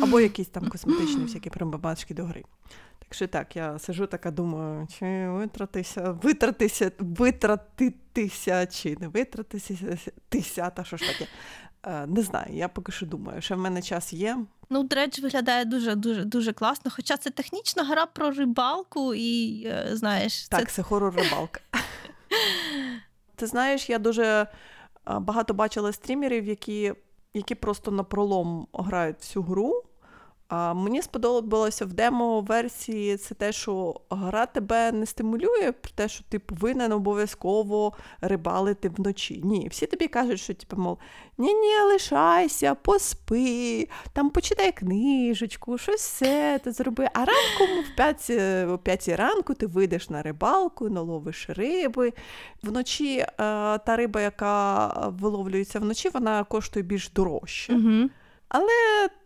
або якісь там косметичні всякі прибамбачки до гри. Так що так, я сижу така, думаю, чи витратися, витратися, витратитися, чи не витратитися, та що ж таке. Не знаю, я поки що думаю, що в мене час є. Ну, Dredge виглядає дуже-дуже дуже класно, хоча це технічна гра про рибалку і, знаєш... Так, це, це хорор-рибалка. Ти знаєш, я дуже багато бачила стрімерів, які, які просто напролом грають всю гру. А мені сподобалося в демо-версії це те, що гра тебе не стимулює, те, що ти повинен обов'язково рибалити вночі. Ні, всі тобі кажуть, що типу, мов, ні-ні, лишайся, поспи, там почитай книжечку, щось все ти зроби. А ранком в п'ятій ранку ти вийдеш на рибалку, наловиш риби. Вночі та риба, яка виловлюється вночі, вона коштує більш дорожче. Угу. Але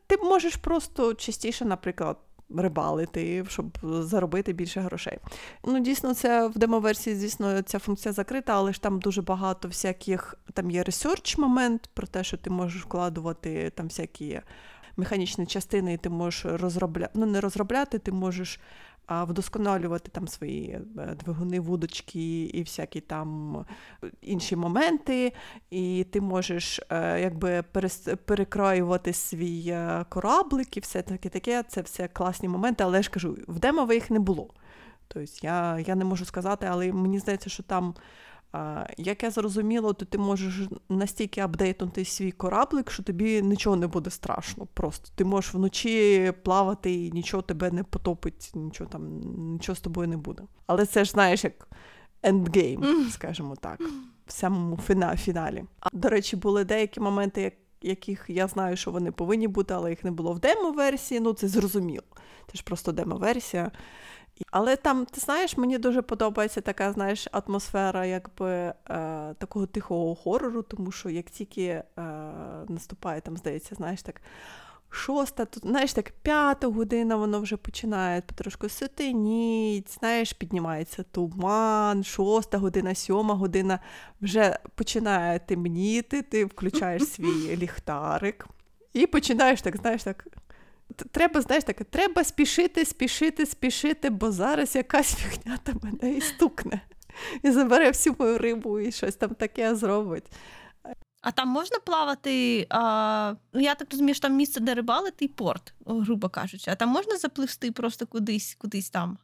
ти можеш просто частіше, наприклад, рибалити, щоб заробити більше грошей. Ну, дійсно, це в демоверсії, звісно, ця функція закрита, але ж там дуже багато всяких, там є ресерч-момент про те, що ти можеш вкладувати там всякі механічні частини, і ти можеш розробляти, ну не розробляти, ти можеш вдосконалювати там свої двигуни, вудочки і всякі там інші моменти, і ти можеш якби перекраювати свій кораблик і все таке таке. Це все класні моменти, але я ж кажу, в демові їх не було. Тобто я, я не можу сказати, але мені здається, що там, як я зрозуміла, то ти можеш настільки апдейтнути свій кораблик, що тобі нічого не буде страшно. Просто ти можеш вночі плавати і нічого тебе не потопить, нічого там, нічого з тобою не буде. Але це ж, знаєш, як ендгейм, скажімо так, в самому фіна- фіналі. А, до речі, були деякі моменти, як яких я знаю, що вони повинні бути, але їх не було в демо-версії, ну це зрозуміло. Це ж просто демо-версія. Але там, ти знаєш, мені дуже подобається така, знаєш, атмосфера якби е, такого тихого хорору, тому що як тільки е, наступає, там, здається, знаєш, так шоста, тут, знаєш, так п'ята година, воно вже починає потрошку сутеніть, знаєш, піднімається туман, шоста година, сьома година, вже починає темніти, ти включаєш свій ліхтарик і починаєш так, знаєш, так, треба, знаєш, так, треба спішити, спішити, спішити, бо зараз якась фігня там мене і стукне, і забере всю мою рибу, і щось там таке зробить. А там можна плавати, а, я так розумію, що там місце, де рибалити, і порт, грубо кажучи. А там можна запливсти просто кудись, кудись там?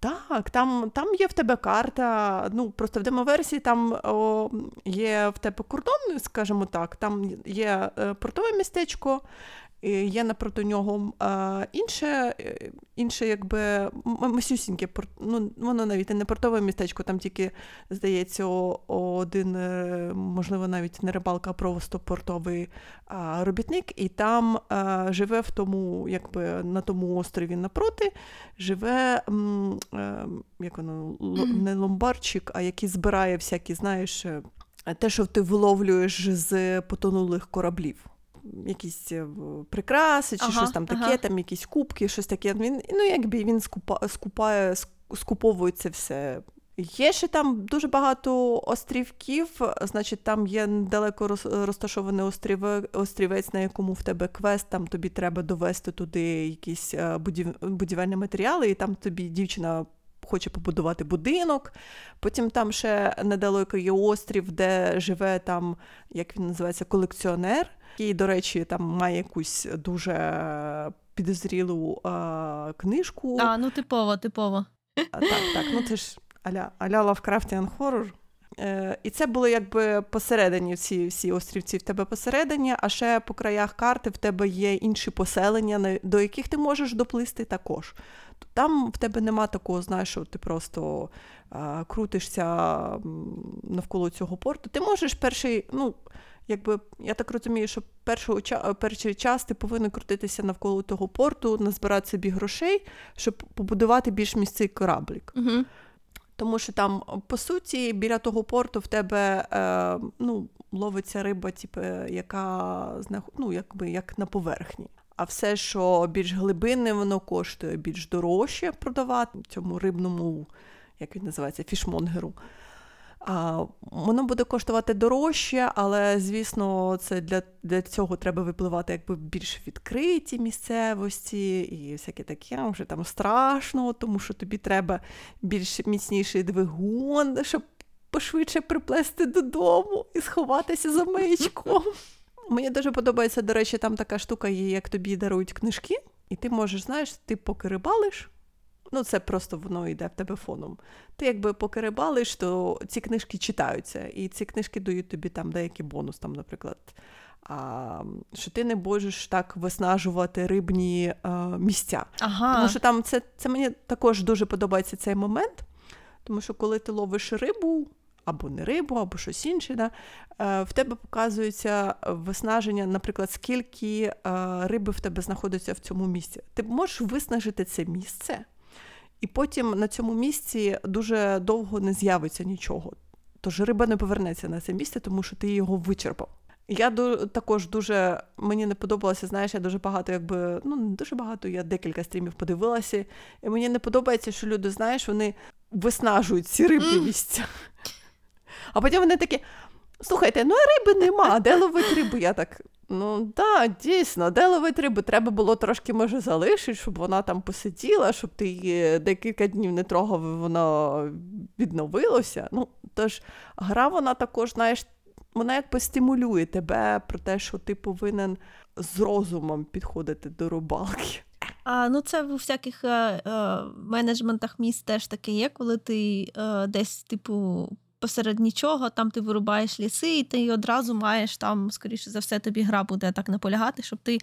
Так, там, там є в тебе карта, ну просто в демоверсії там о, є в тебе кордон, скажімо так, там є портове містечко, є напроти нього е, інше, інше якби масюсіньке, ну, воно навіть не портове містечко, там тільки, здається, один, можливо, навіть не рибалка, а просто портовий е, робітник, і там е, живе в тому, якби на тому острові напроти, живе, м, е, як воно, ло, не ломбарчик, а який збирає всякі, знаєш, те, що ти виловлюєш з потонулих кораблів. Якісь прикраси чи ага, щось там таке, ага. Там якісь кубки, щось таке. Він, ну, якби він скупа, скупає, скуповує це все. Є ще там дуже багато острівків, значить, там є недалеко розташований остріве, острівець, на якому в тебе квест, там тобі треба довести туди якісь будів, будівельні матеріали, і там тобі дівчина хоче побудувати будинок. Потім там ще недалеко є острів, де живе там, як він називається, колекціонер, який, до речі, там має якусь дуже підозрілу е- книжку. А, ну типово, типово. А, так, так, ну це ж а-ля, а-ля Lovecraftian horror. Е- і це були якби посередині, всі, всі острівці в тебе посередині, а ще по краях карти в тебе є інші поселення, до яких ти можеш доплисти також. Там в тебе нема такого, знаєш, що ти просто е- крутишся навколо цього порту. Ти можеш перший, ну, якби, я так розумію, що першого, перший час ти повинен крутитися навколо того порту, назбирати собі грошей, щоб побудувати більш міцний кораблік. Угу. Тому що там, по суті, біля того порту в тебе е, ну, ловиться риба, типу, яка, ну, якби, як на поверхні. А все, що більш глибинне, воно коштує більш дорожче продавати цьому рибному, як він називається, фішмонгеру. А, воно буде коштувати дорожче, але, звісно, це для, для цього треба випливати якби більш відкриті місцевості і всяке таке, вже там страшно, тому що тобі треба більш міцніший двигун, щоб пошвидше приплести додому і сховатися за маячком. Мені дуже подобається, до речі, там така штука є, як тобі дарують книжки, і ти можеш, знаєш, ти поки рибалиш, ну, це просто воно йде в тебе фоном. Ти якби поки рибалиш, то ці книжки читаються, і ці книжки дають тобі там деякий бонус, там, наприклад, а, що ти не можеш так виснажувати рибні а, місця. Ага. Тому що там це, це мені також дуже подобається цей момент, тому що коли ти ловиш рибу, або не рибу, або щось інше, да, в тебе показується виснаження, наприклад, скільки а, риби в тебе знаходиться в цьому місці. Ти можеш виснажити це місце, і потім на цьому місці дуже довго не з'явиться нічого. Тож риба не повернеться на це місце, тому що ти його вичерпав. Я до, також дуже, мені не подобалося, знаєш, я дуже багато, якби, ну не дуже багато, я декілька стрімів подивилася, і мені не подобається, що люди, знаєш, вони виснажують ці рибні місця. А потім вони такі, слухайте, ну а риби нема, де ловити рибу? Я так, Ну, так, да, дійсно, Делові три би треба було трошки, може, залишити, щоб вона там посиділа, щоб ти її декілька днів не трогав, і воно відновилося. Ну, тож, гра, вона також, знаєш, вона якби стимулює тебе про те, що ти повинен з розумом підходити до рибалки. А, ну, це в всяких а, а, менеджментах міст теж таке є, коли ти а, десь, типу, посеред нічого, там ти вирубаєш ліси, і ти одразу маєш там, скоріше за все, тобі гра буде так наполягати, щоб ти,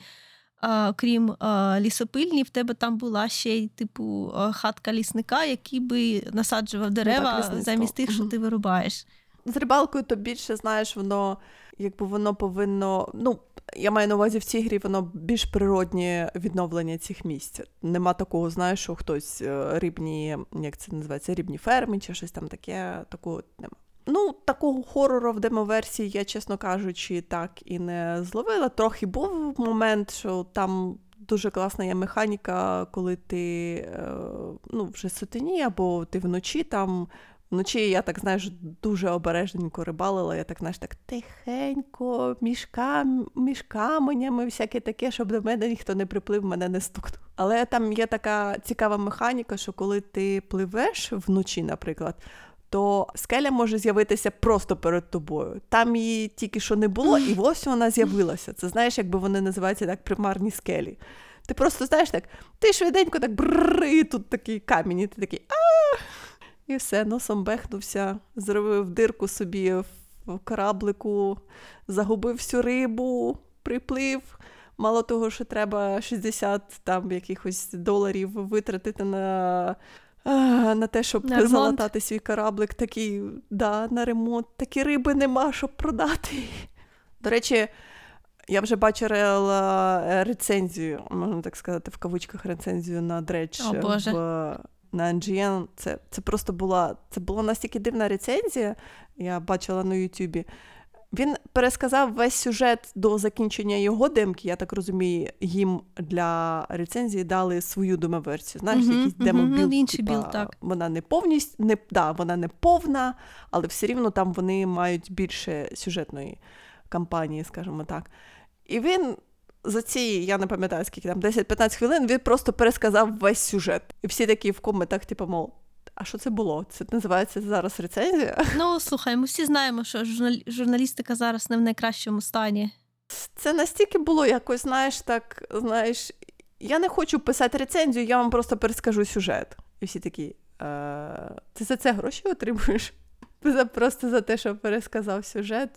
а, крім а, лісопильні, в тебе там була ще й, типу, хатка лісника, який би насаджував дерева так, замість тих, що ти вирубаєш. З рибалкою то більше, знаєш, воно, якби воно повинно, ну, я маю на увазі, в цій грі воно більш природнє відновлення цих місць. Нема такого, знаєш, що хтось рибні, як це називається, рибні ферми чи щось там таке, такого нема. Ну, такого хорору в демоверсії, я, чесно кажучи, так і не зловила. Трохи був момент, що там дуже класна є механіка, коли ти, ну, вже сутеніє, або ти вночі там. Вночі я, так, знаєш, дуже обережненько рибалила, я так, знаєш, так тихенько, між, кам... між каменями, всяке таке, щоб до мене ніхто не приплив, мене не стукнув. Але там є така цікава механіка, що коли ти пливеш вночі, наприклад, то скеля може з'явитися просто перед тобою. Там її тільки що не було, і ось вона з'явилася. Це, знаєш, якби вони називаються так примарні скелі. Ти просто, знаєш, так, ти швиденько так брррр, і тут такий камінь, і ти такий ааа. І все, носом бехнувся, зробив дирку собі в кораблику, загубив всю рибу, приплив. Мало того, що треба шістдесят там якихось доларів витратити на, на те, щоб на залатати свій кораблик, такий, да, на ремонт. Такі риби нема, щоб продати. До речі, я вже бачила рецензію, можна так сказати, в кавичках рецензію на Dredge. О, Боже. В... На ен джі ен це, це просто була, це була настільки дивна рецензія, я бачила на Ютубі. Він пересказав весь сюжет до закінчення його демки, я так розумію, їм для рецензії дали свою демоверсію. Знаєш, mm-hmm, якийсь демобілд, mm-hmm, типа, вона не повністю, не, да, вона не повна, але все рівно там вони мають більше сюжетної кампанії, скажімо так. І він... За ці, я не пам'ятаю, скільки там, десять-п'ятнадцять хвилин, він просто пересказав весь сюжет. І всі такі в коментах, типу, мол, а що це було? Це називається зараз рецензія? Ну, слухай, ми всі знаємо, що журналістика зараз не в найкращому стані. Це настільки було якось, знаєш, так, знаєш, я не хочу писати рецензію, я вам просто перескажу сюжет. І всі такі, е, ти за це гроші отримуєш? Просто за те, що пересказав сюжет?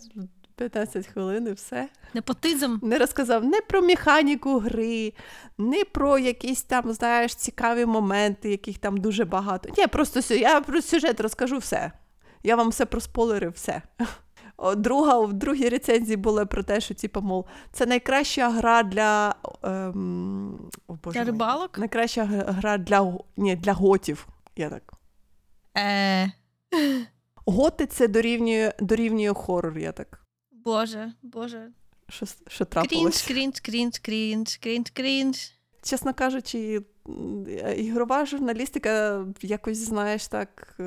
п'ятнадцять хвилин і все. Непотизм. Не розказав не про механіку гри, не про якісь там, знаєш, цікаві моменти, яких там дуже багато. Ні, просто я про сюжет розкажу все. Я вам все проспойлерив, все. Друга, в другій рецензії була про те, що, типу, мол, це найкраща гра для... Ем, о, Боже, для рибалок? Найкраща гра для... Ні, для готів. Я так. Е... Готи це дорівнює, дорівнює хорор, я так. Боже, боже. Що, що трапилось? Крінж, крінж, крінж, крінж, крінж, крінж. Чесно кажучи, ігрова журналістика якось, знаєш, так...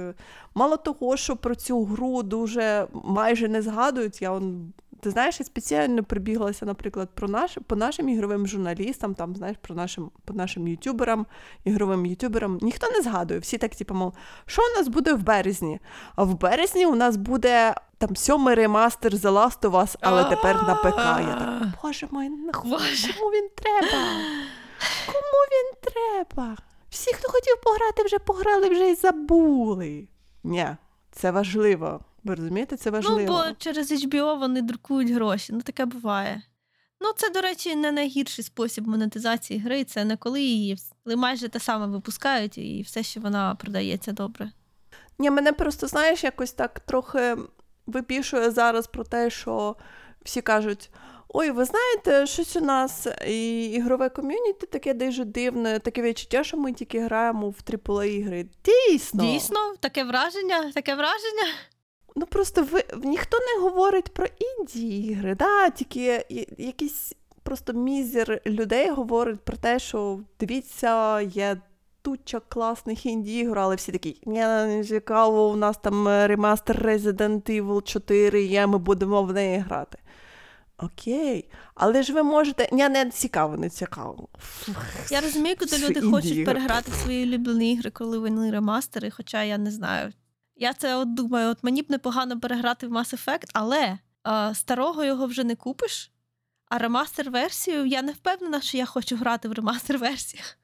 Мало того, що про цю гру дуже майже не згадують. Я, он, ти знаєш, я спеціально прибіглася, наприклад, про наш, по нашим ігровим журналістам, там, знаєш, про нашим, по нашим ютюберам, ігровим ютюберам. Ніхто не згадує. Всі так, типу, мов, що у нас буде в березні? А в березні у нас буде... Там сьомий ремастер The Last of Us, але тепер на ПК. Я так, боже мій, нахуй, кому він треба? Кому він треба? Всі, хто хотів пограти, вже пограли, вже і забули. Ні, це важливо. Ви розумієте, це важливо. Ну, бо через ейч бі о вони друкують гроші. Ну, таке буває. Ну, це, до речі, не найгірший спосіб монетизації гри. Це не коли її майже те саме випускають, і все, що вона продається добре. Ні, мене просто, знаєш, якось так трохи... випішує зараз про те, що всі кажуть, ой, ви знаєте, щось у нас і ігрове ком'юніті таке дуже дивне, таке відчуття, що ми тільки граємо в трипл-ей-ігри. Дійсно! Дійсно? Таке враження? Таке враження? Ну просто ви... ніхто не говорить про інді-ігри, да? Тільки якийсь просто мізер людей говорить про те, що дивіться, є туча класних інді-ігор, але всі такі, не цікаво, у нас там ремастер Resident Evil чотири є, ми будемо в неї грати. Окей, але ж ви можете... Ні, не цікаво, не цікаво. Я розумію, коли люди хочуть переграти свої улюблені ігри, коли вони ремастери, хоча я не знаю. Я це от думаю, от мені б непогано переграти в Mass Effect, але е, старого його вже не купиш, а ремастер-версію, я не впевнена, що я хочу грати в ремастер-версіях.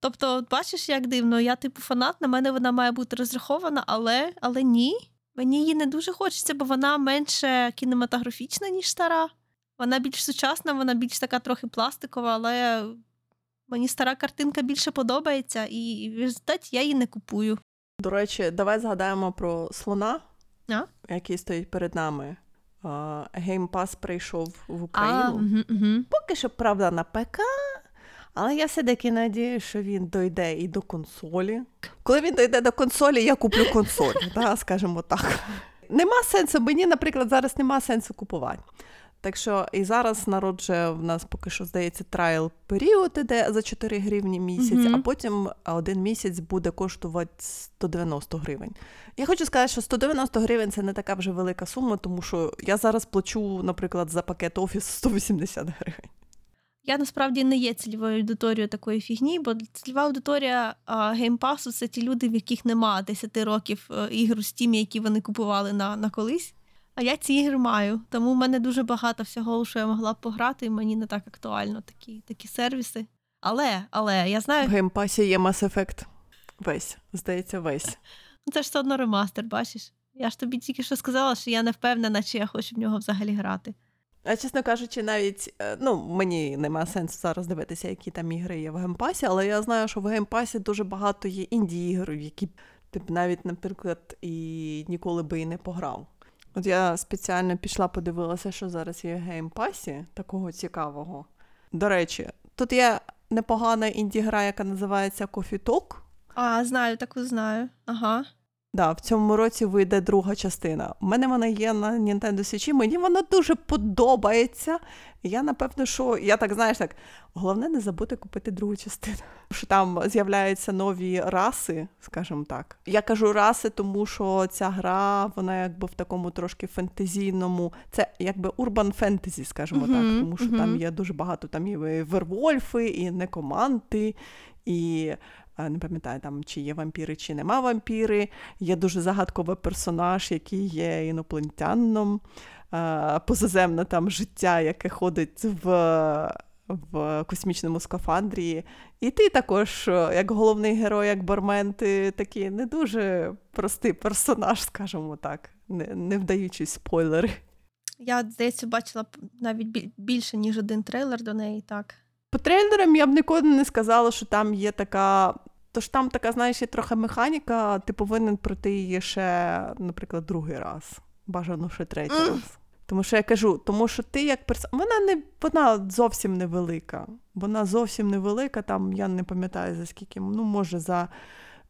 Тобто, от бачиш, як дивно, я типу фанат, на мене вона має бути розрахована, але, але ні. Мені її не дуже хочеться, бо вона менше кінематографічна, ніж стара. Вона більш сучасна, вона більш така трохи пластикова, але мені стара картинка більше подобається, і в результаті я її не купую. До речі, давай згадаємо про слона, а? Який стоїть перед нами. Game Pass прийшов в Україну. А, угу, угу. Поки що, правда, на ПК, але я все-таки надію, що він дойде і до консолі. Коли він дойде до консолі, я куплю консоль, да, скажімо так. Нема сенсу, мені, наприклад, зараз нема сенсу купувати. Так що і зараз народжує в нас поки що, здається, трайл-період іде за чотири гривні місяць, mm-hmm. а потім один місяць буде коштувати сто дев'яносто гривень. Я хочу сказати, що сто дев'яносто гривень – це не така вже велика сума, тому що я зараз плачу, наприклад, за пакет Office сто вісімдесят гривень. Я насправді не є цільовою аудиторією такої фігні, бо цільова аудиторія геймпасу – це ті люди, в яких нема десять років ігр у Steam, які вони купували на, на колись. А я ці ігри маю, тому в мене дуже багато всього, що я могла б пограти, і мені не так актуально такі, такі сервіси. Але, але, я знаю... В геймпасі є Mass Effect. Весь, здається, весь. Це ж все одно ремастер, бачиш? Я ж тобі тільки що сказала, що я не впевнена, чи я хочу в нього взагалі грати. А, чесно кажучи, навіть, ну, мені немає сенсу зараз дивитися, які там ігри є в геймпасі, але я знаю, що в геймпасі дуже багато є інді-ігр, які ти б навіть, наприклад, і ніколи би і не пограв. От я спеціально пішла, подивилася, що зараз є в геймпасі такого цікавого. До речі, тут є непогана інді-гра, яка називається Coffee Talk. А, знаю, таку знаю. Ага. Да, в цьому році вийде друга частина. У мене вона є на Nintendo Switch, мені вона дуже подобається. Я, напевно, що, я так, знаєш, так, головне не забути купити другу частину. Що там з'являються нові раси, скажімо так. Я кажу раси, тому що ця гра, вона якби в такому трошки фентезійному, це якби урбан фентезі, скажімо uh-huh, так, тому що uh-huh. там є дуже багато, там і вервольфи, і некоманти, і... не пам'ятаю, там, чи є вампіри, чи нема вампіри. Є дуже загадковий персонаж, який є інопланетянином. Позаземне там життя, яке ходить в, в космічному скафандрі. І ти також, як головний герой, як бармен, ти такий не дуже простий персонаж, скажімо так, не, не вдаючись спойлери. Я, здається, бачила навіть більше, ніж один трейлер до неї, так. По трейлерам я б ніколи не сказала, що там є така... Тож там така, знаєш, є трохи механіка, ти повинен пройти її ще, наприклад, другий раз. Бажано ще третій mm. раз. Тому що я кажу, тому що ти як персонаж... Вона, не... Вона зовсім невелика. Вона зовсім невелика, там я не пам'ятаю за скільки, ну може за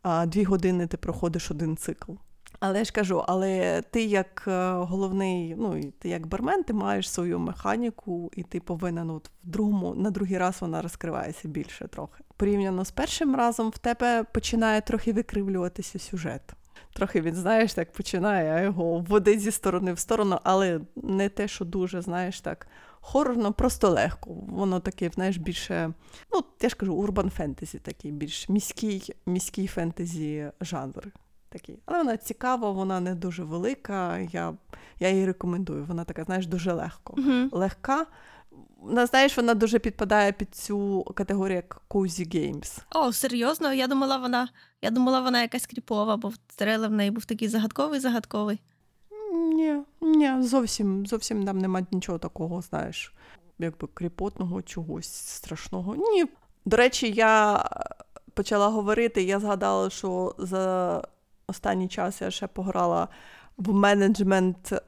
а, дві години ти проходиш один цикл. Але я ж кажу, але ти як головний, ну, ти як бармен, ти маєш свою механіку, і ти повинен от в другому, на другий раз вона розкривається більше трохи. Порівняно з першим разом в тебе починає трохи викривлюватися сюжет. Трохи він, знаєш, так починає його вводити зі сторони в сторону, але не те, що дуже, знаєш, так хорорно, просто легко. Воно таке, знаєш, більше, ну, я ж кажу, урбан фентезі такий, більш міський, міський фентезі жанр. Такий. Але вона цікава, вона не дуже велика, я, я її рекомендую. Вона така, знаєш, дуже легко. Uh-huh. Легка. Вона, знаєш, вона дуже підпадає під цю категорію як Cozy Games. О, серйозно? Я думала, вона, я думала, вона якась кріпова, бо трейлер в неї був такий загадковий-загадковий. Ні, ні, зовсім, зовсім там немає нічого такого, знаєш, якби кріпотного, чогось страшного. Ні. До речі, я почала говорити, я згадала, що за... Останній час я ще пограла в менеджмент, е,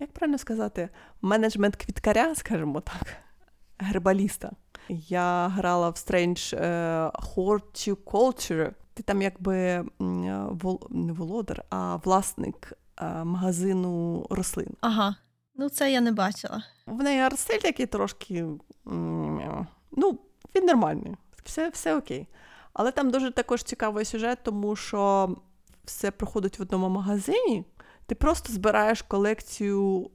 як правильно сказати, менеджмент квіткаря, скажімо так, гербаліста. Я грала в Strange е, Horticulture. Ти там якби вол, не володар, а власник е, магазину рослин. Ага, ну це я не бачила. В неї арт-стиль такий трошки, ну, він нормальний, все, все окей. Але там дуже також цікавий сюжет, тому що все проходить в одному магазині, ти просто збираєш колекцію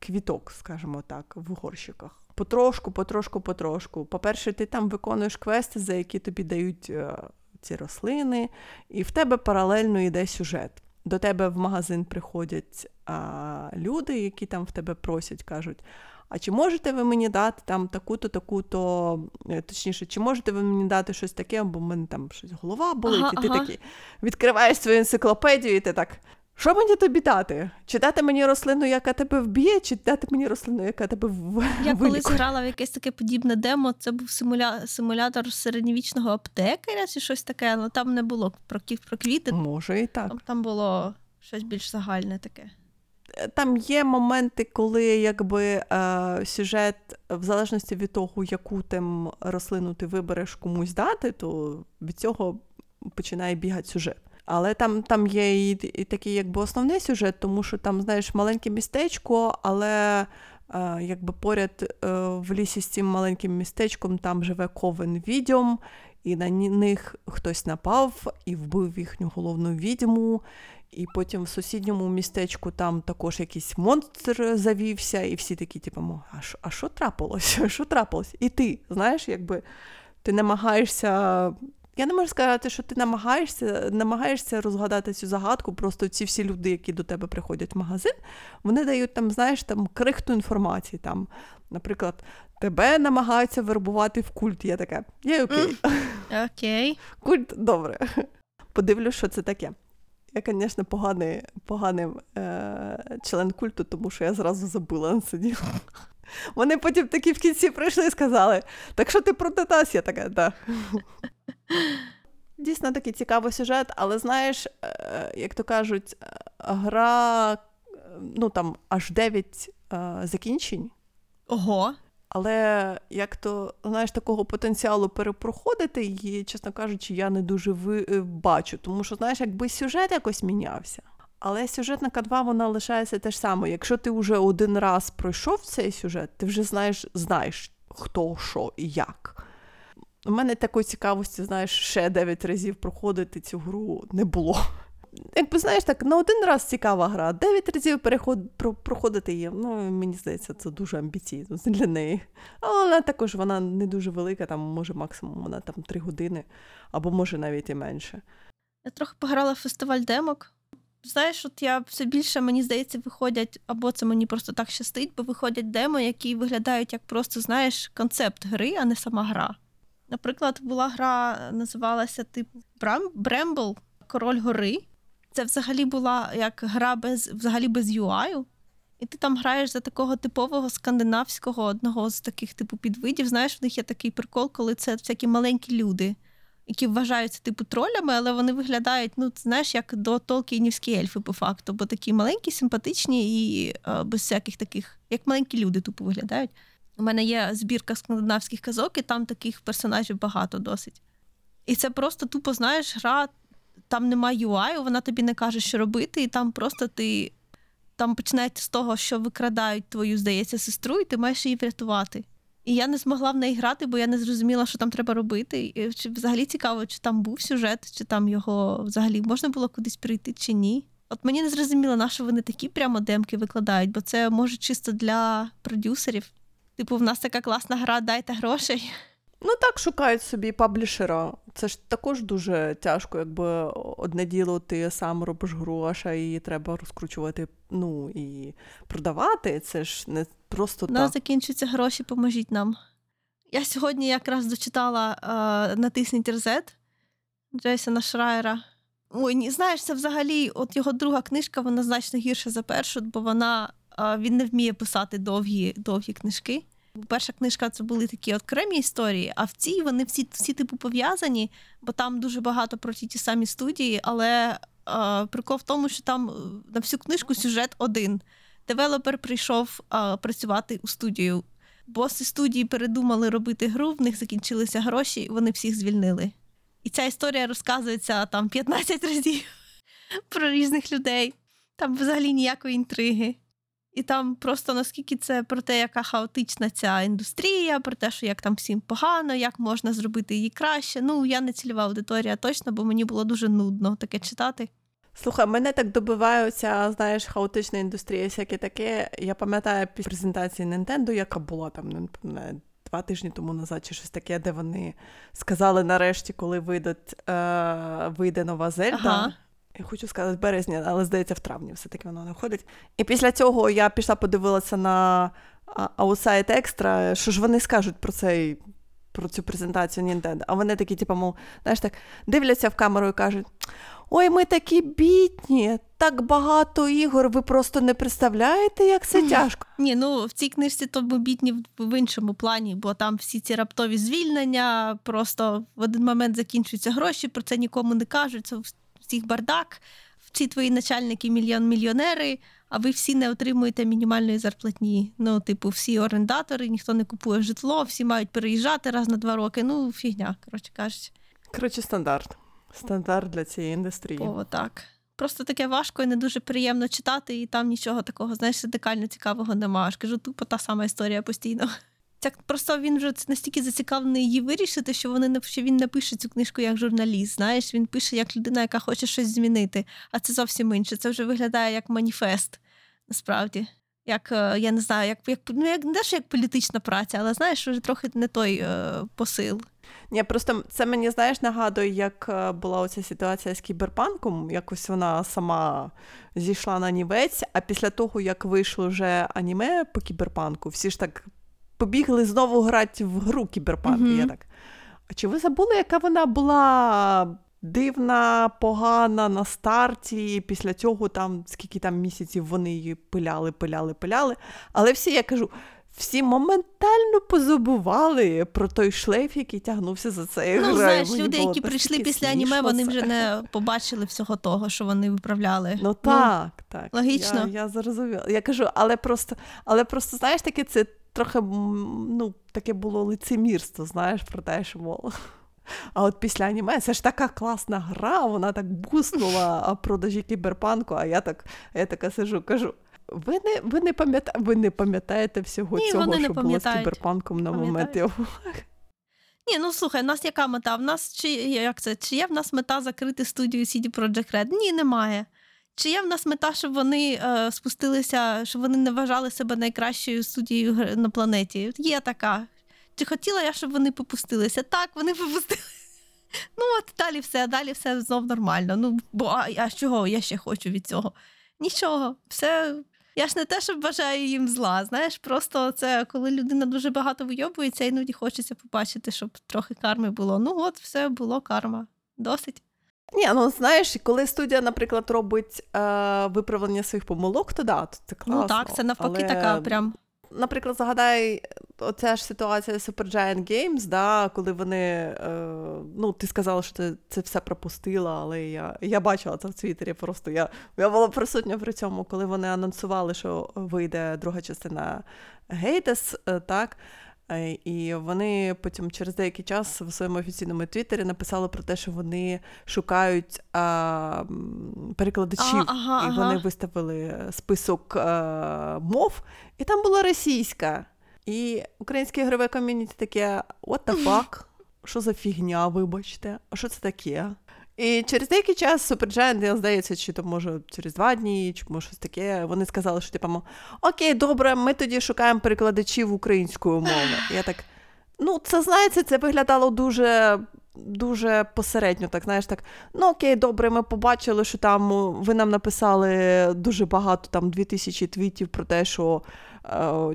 квіток, скажімо так, в горщиках. Потрошку, потрошку, потрошку. По-перше, ти там виконуєш квести, за які тобі дають ці рослини, і в тебе паралельно йде сюжет. До тебе в магазин приходять а, люди, які там в тебе просять, кажуть, а чи можете ви мені дати там таку-то, таку-то, точніше, чи можете ви мені дати щось таке, бо в мене там щось голова болить, ага, і ти ага. такий відкриваєш свою енциклопедію, і ти так, що мені тобі дати? Чи дати мені рослину, яка тебе вб'є, чи дати мені рослину, яка тебе вилікує? Я колись грала в якесь таке подібне демо, це був симуля... симулятор середньовічного аптекаря, чи щось таке, але там не було про, про квіти. Може і так. Там, там було щось більш загальне таке. Там є моменти, коли якби сюжет, в залежності від того, яку там рослину ти вибереш комусь дати, то від цього починає бігати сюжет. Але там, там є і, і такий якби основний сюжет, тому що там, знаєш, маленьке містечко, але е, якби поряд е, в лісі з цим маленьким містечком там живе ковен відьом, і на них хтось напав і вбив їхню головну відьму, і потім в сусідньому містечку там також якийсь монстр завівся, і всі такі, типу, а що трапилось, а що трапилось? І ти, знаєш, якби ти намагаєшся... Я не можу сказати, що ти намагаєшся, намагаєшся розгадати цю загадку, просто ці всі люди, які до тебе приходять в магазин, вони дають там, знаєш, там крихту інформації. Там, наприклад, тебе намагаються вербувати в культ. Я така, я окей. Окей. Okay. Культ, добре. Подивлюсь, що це таке. Я, звісно, поганий, поганий е- член культу, тому що я зразу забула, сиділа. Вони потім такі в кінці прийшли і сказали, так що ти проти нас? Я така, да. Дійсно такий цікавий сюжет, але знаєш, як то кажуть, гра, ну там аж дев'ять закінчень. Ого! Але як то, знаєш, такого потенціалу перепроходити її, чесно кажучи, я не дуже ви... бачу. Тому що, знаєш, якби сюжет якось мінявся. Але сюжетна канва, вона лишається те ж саме. Якщо ти вже один раз пройшов цей сюжет, ти вже знаєш, знаєш хто, що і як. У мене такої цікавості, знаєш, ще дев'ять разів проходити цю гру не було. Якби, знаєш, так, на один раз цікава гра, дев'ять разів переход... проходити її, ну, мені здається, це дуже амбіційно для неї. Але вона також, вона не дуже велика, там, може, максимум, вона там три години, або, може, навіть і менше. Я трохи пограла в фестиваль демок. Знаєш, от я все більше, мені здається, виходять, або це мені просто так щастить, бо виходять демо, які виглядають як просто, знаєш, концепт гри, а не сама гра. Наприклад, була гра, називалася типу Брембл, Король гори. Це взагалі була як гра без, взагалі без ю ай. І ти там граєш за такого типового скандинавського, одного з таких типу підвидів. Знаєш, в них є такий прикол, коли це всякі маленькі люди, які вважаються типу тролями, але вони виглядають, ну, знаєш, як до толкінівські ельфи по факту, бо такі маленькі, симпатичні і а, без всяких таких, як маленькі люди тупо виглядають. У мене є збірка скандинавських казок, і там таких персонажів багато досить. І це просто тупо, знаєш, гра, там немає ю ай, вона тобі не каже, що робити, і там просто ти, там починається з того, що викрадають твою, здається, сестру, і ти маєш її врятувати. І я не змогла в неї грати, бо я не зрозуміла, що там треба робити. І чи взагалі цікаво, чи там був сюжет, чи там його взагалі можна було кудись прийти, чи ні. От мені не зрозуміло, на що вони такі прямо демки викладають, бо це, може, чисто для продюсерів. Типу, в нас така класна гра, дайте грошей. Ну так, шукають собі паблішера. Це ж також дуже тяжко, якби одне діло ти сам робиш гру, а ще її треба розкручувати, ну, і продавати. Це ж не просто так. У нас закінчуються гроші, поможіть нам. Я сьогодні якраз дочитала е, «Натисніть Reset» Джейсона Шрайера. Ой, ні, знаєш, це взагалі, от його друга книжка, вона значно гірша за першу, бо вона... Він не вміє писати довгі, довгі книжки. Перша книжка – це були такі окремі історії, а в цій вони всі, всі типу пов'язані, бо там дуже багато про ті, ті самі студії, але е, прикол в тому, що там на всю книжку сюжет один. Девелопер прийшов е, працювати у студію. Боси студії передумали робити гру, в них закінчилися гроші, вони всіх звільнили. І ця історія розказується там п'ятнадцять разів про різних людей. Там взагалі ніякої інтриги. І там просто наскільки це про те, яка хаотична ця індустрія, про те, що як там всім погано, як можна зробити її краще. Ну, я не цільова аудиторія точно, бо мені було дуже нудно таке читати. Слухай, мене так добиваються, знаєш, хаотична індустрія, всяке таке. Я пам'ятаю після презентації Nintendo, яка була там, не пам'ятаю, два тижні тому назад чи щось таке, де вони сказали нарешті, коли вийдуть, е, вийде нова Зельда. Ага. Я хочу сказати, в березні, але, здається, в травні все-таки воно не входить. І після цього я пішла подивилася на Outside Extra, що ж вони скажуть про цей, про цю презентацію Nintendo. А вони такі, типу, мов, знаєш, так, дивляться в камеру і кажуть: ой, ми такі бідні, так багато ігор, ви просто не представляєте, як це тяжко. Ні, ну в цій книжці то ми бідні в іншому плані, бо там всі ці раптові звільнення, просто в один момент закінчуються гроші, про це нікому не кажуть, це всіх бардак, всі твої начальники мільйон-мільйонери, а ви всі не отримуєте мінімальної зарплатні. Ну, типу, всі орендатори, ніхто не купує житло, всі мають переїжджати раз на два роки, ну фігня, коротше кажучи. Коротше, стандарт. Стандарт для цієї індустрії. О, так. Просто таке важко і не дуже приємно читати, і там нічого такого, знаєш, радикально цікавого немає. Аж кажу, тупо та сама історія постійно. Так, просто він вже настільки зацікавлений її вирішити, що вони, що він не пише цю книжку як журналіст, знаєш, він пише як людина, яка хоче щось змінити, а це зовсім інше. Це вже виглядає як маніфест, насправді. Як, я не знаю, як, як, ну, як, не що як політична праця, але, знаєш, вже трохи не той е, посил. Ні, просто це мені, знаєш, нагадує, як була оця ситуація з Кіберпанком, якось вона сама зійшла на нівець, а після того, як вийшло вже аніме по Кіберпанку, всі ж так побігли знову грати в гру Кіберпанк. Mm-hmm. Я так, а чи ви забули, яка вона була дивна, погана на старті, після цього там, скільки там місяців вони її пиляли, пиляли, пиляли. Але всі, я кажу, всі моментально позабували про той шлейф, який тягнувся за цією грою. Ну, знаєш, мені люди, які прийшли після аніме, вони вже не побачили всього того, що вони виправляли. Ну, так, ну, так. Логічно. Я, я зрозуміла. Я кажу, але просто, але просто, знаєш, таке це трохи, ну, таке було лицемірство, знаєш, про те, що мол. А от після аніме, це ж така класна гра, вона так буснула продажі Кіберпанку, а я так, я така сижу, кажу, ви не, ви не, пам'ята... ви не пам'ятаєте всього Ні, цього, що було з Кіберпанком на пам'ятають. Момент його. Ні, ну слухай, у нас яка мета? В нас, чи, як це? Чи є в нас мета закрити студію сі ді Projekt Red? Ні, немає. Чи є в нас мета, щоб вони е, спустилися, щоб вони не вважали себе найкращою студією на планеті? Є така. Чи хотіла я, щоб вони попустилися? Так, вони попустилися. Ну, от далі все, далі все знов нормально. Ну, бо а, а чого я ще хочу від цього? Нічого. Все. Я ж не те, що бажаю їм зла, знаєш, просто це коли людина дуже багато вийобується, іноді хочеться побачити, щоб трохи карми було. Ну, от, все, було карма. Досить. Ні, ну, знаєш, коли студія, наприклад, робить е, виправлення своїх помилок, то да, то це класно. Ну, так, це навпаки але... така прям... Наприклад, загадай, оця ж ситуація Supergiant Games, да, коли вони, е, ну, ти сказала, що ти це все пропустила, але я, я бачила це в Твіттері, просто я, я була присутня при цьому, коли вони анонсували, що вийде друга частина Hades, так, і вони потім через деякий час в своєму офіційному Твіттері написали про те, що вони шукають а, перекладачів, а, ага, і вони ага. виставили список а, мов, і там була російська. І українське ігрове ком'юніті таке, what the fuck, що за фігня, вибачте, а що це таке? І через деякий час Supergiant, здається, чи то може через два дні, чи може щось таке, вони сказали, що типу, окей, добре, ми тоді шукаємо перекладачів українською мовою. Я так, ну, це, знаєте, це виглядало дуже, дуже посередньо, так, знаєш, так, ну, окей, добре, ми побачили, що там, ви нам написали дуже багато, там, дві тисячі твітів про те, що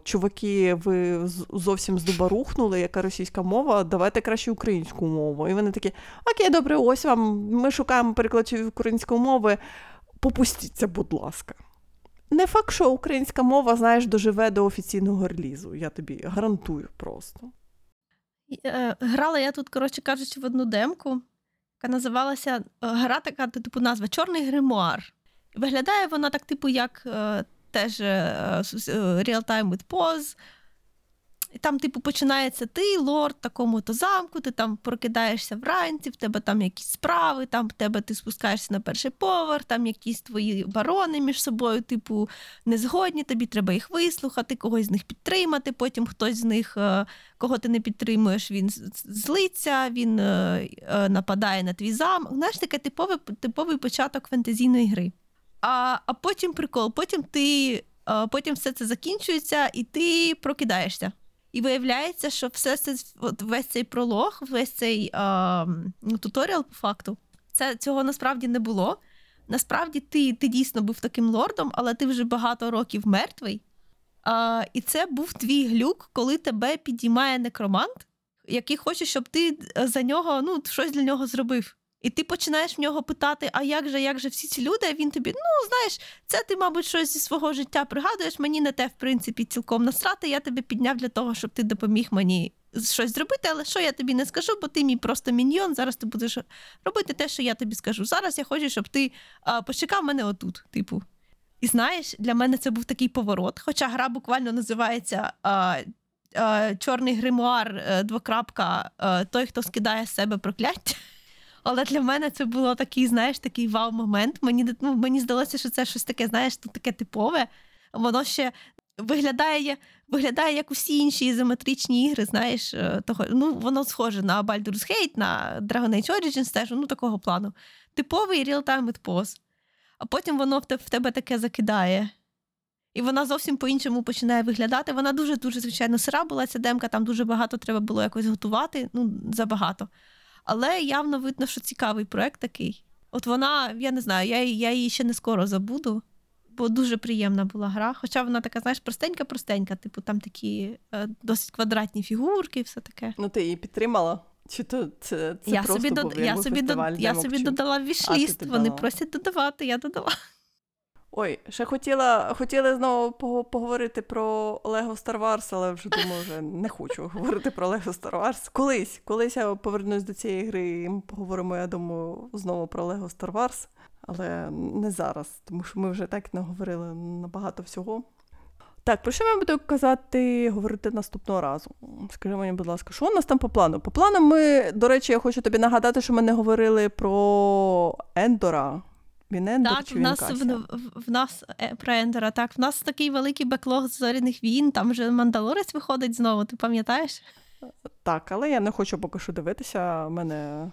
чуваки, ви зовсім з дуба рухнули, яка російська мова, давайте краще українську мову. І вони такі, окей, добре, ось вам, ми шукаємо перекладачів української мови, попустіться, будь ласка. Не факт, що українська мова, знаєш, доживе до офіційного релізу, я тобі гарантую просто. Грала я тут, коротше кажучи, в одну демку, яка називалася, гра така, типу, назва «Чорний гримуар». Виглядає вона так, типу, як... теж «Real Time with Pause», І там, типу, починається ти, лорд, такому-то замку, ти там прокидаєшся вранці, в тебе там якісь справи, там в тебе ти спускаєшся на перший поверх, там якісь твої барони між собою, типу, незгодні, тобі треба їх вислухати, когось з них підтримати, потім хтось з них, кого ти не підтримуєш, він злиться, він нападає на твій замок. Знаєш, таке типовий, типовий початок фентезійної гри. А, а потім прикол, потім ти... Потім все це закінчується, і ти прокидаєшся. І виявляється, що все це, от весь цей пролог, весь цей е, туторіал, по факту, це, цього насправді не було. Насправді ти, ти дійсно був таким лордом, але ти вже багато років мертвий. Е, і це був твій глюк, коли тебе підіймає некромант, який хоче, щоб ти за нього, ну, щось для нього зробив. І ти починаєш в нього питати, а як же, як же всі ці люди, а він тобі, ну, знаєш, це ти, мабуть, щось зі свого життя пригадуєш, мені на те, в принципі, цілком насрати, я тебе підняв для того, щоб ти допоміг мені щось зробити, але що я тобі не скажу, бо ти мій просто міньйон, зараз ти будеш робити те, що я тобі скажу. Зараз я хочу, щоб ти а, почекав мене отут, типу. І знаєш, для мене це був такий поворот, хоча гра буквально називається а, а, «Чорний гримуар, двокрапка, а, той, хто скидає з себе прокляття». Але для мене це було такий, знаєш, такий вау-момент. Мені, ну, мені здалося, що це щось таке, знаєш, таке типове. Воно ще виглядає, виглядає як усі інші ізометричні ігри, знаєш, того, ну, воно схоже на Baldur's Gate, на Dragon Age Origins теж, ну, такого плану. Типовий real-time with pause. А потім воно в тебе, в тебе таке закидає. І вона зовсім по-іншому починає виглядати. Вона дуже-дуже, звичайно, сира була ця демка, там дуже багато треба було якось готувати, ну, забагато. Але явно видно, що цікавий проєкт такий. От вона, я не знаю, я, я її ще не скоро забуду, бо дуже приємна була гра. Хоча вона така, знаєш, простенька-простенька, типу там такі е, досить квадратні фігурки і все таке. Ну ти її підтримала? Чи то це, це я просто був дод... я собі фестиваль? Дод... Я собі додала в вішліст, вони просять додавати, я додала. Ой, ще хотіла, хотіла знову поговорити про LEGO Star Wars, але вже думаю, вже не хочу говорити про LEGO Star Wars. Колись, колись я повернусь до цієї гри і ми поговоримо, я думаю, знову про LEGO Star Wars, але не зараз, тому що ми вже так наговорили на багато всього. Так, про що ми будемо казати, говорити наступного разу? Скажи мені, будь ласка, що у нас там по плану? По плану ми, до речі, я хочу тобі нагадати, що ми не говорили про Ендора. Він Ендор, так, в нас, в, в нас про Ендора, так. В нас такий великий беклог «Зоряних війн», там вже «Мандалорець» виходить знову, ти пам'ятаєш? Так, але я не хочу поки що дивитися, мене...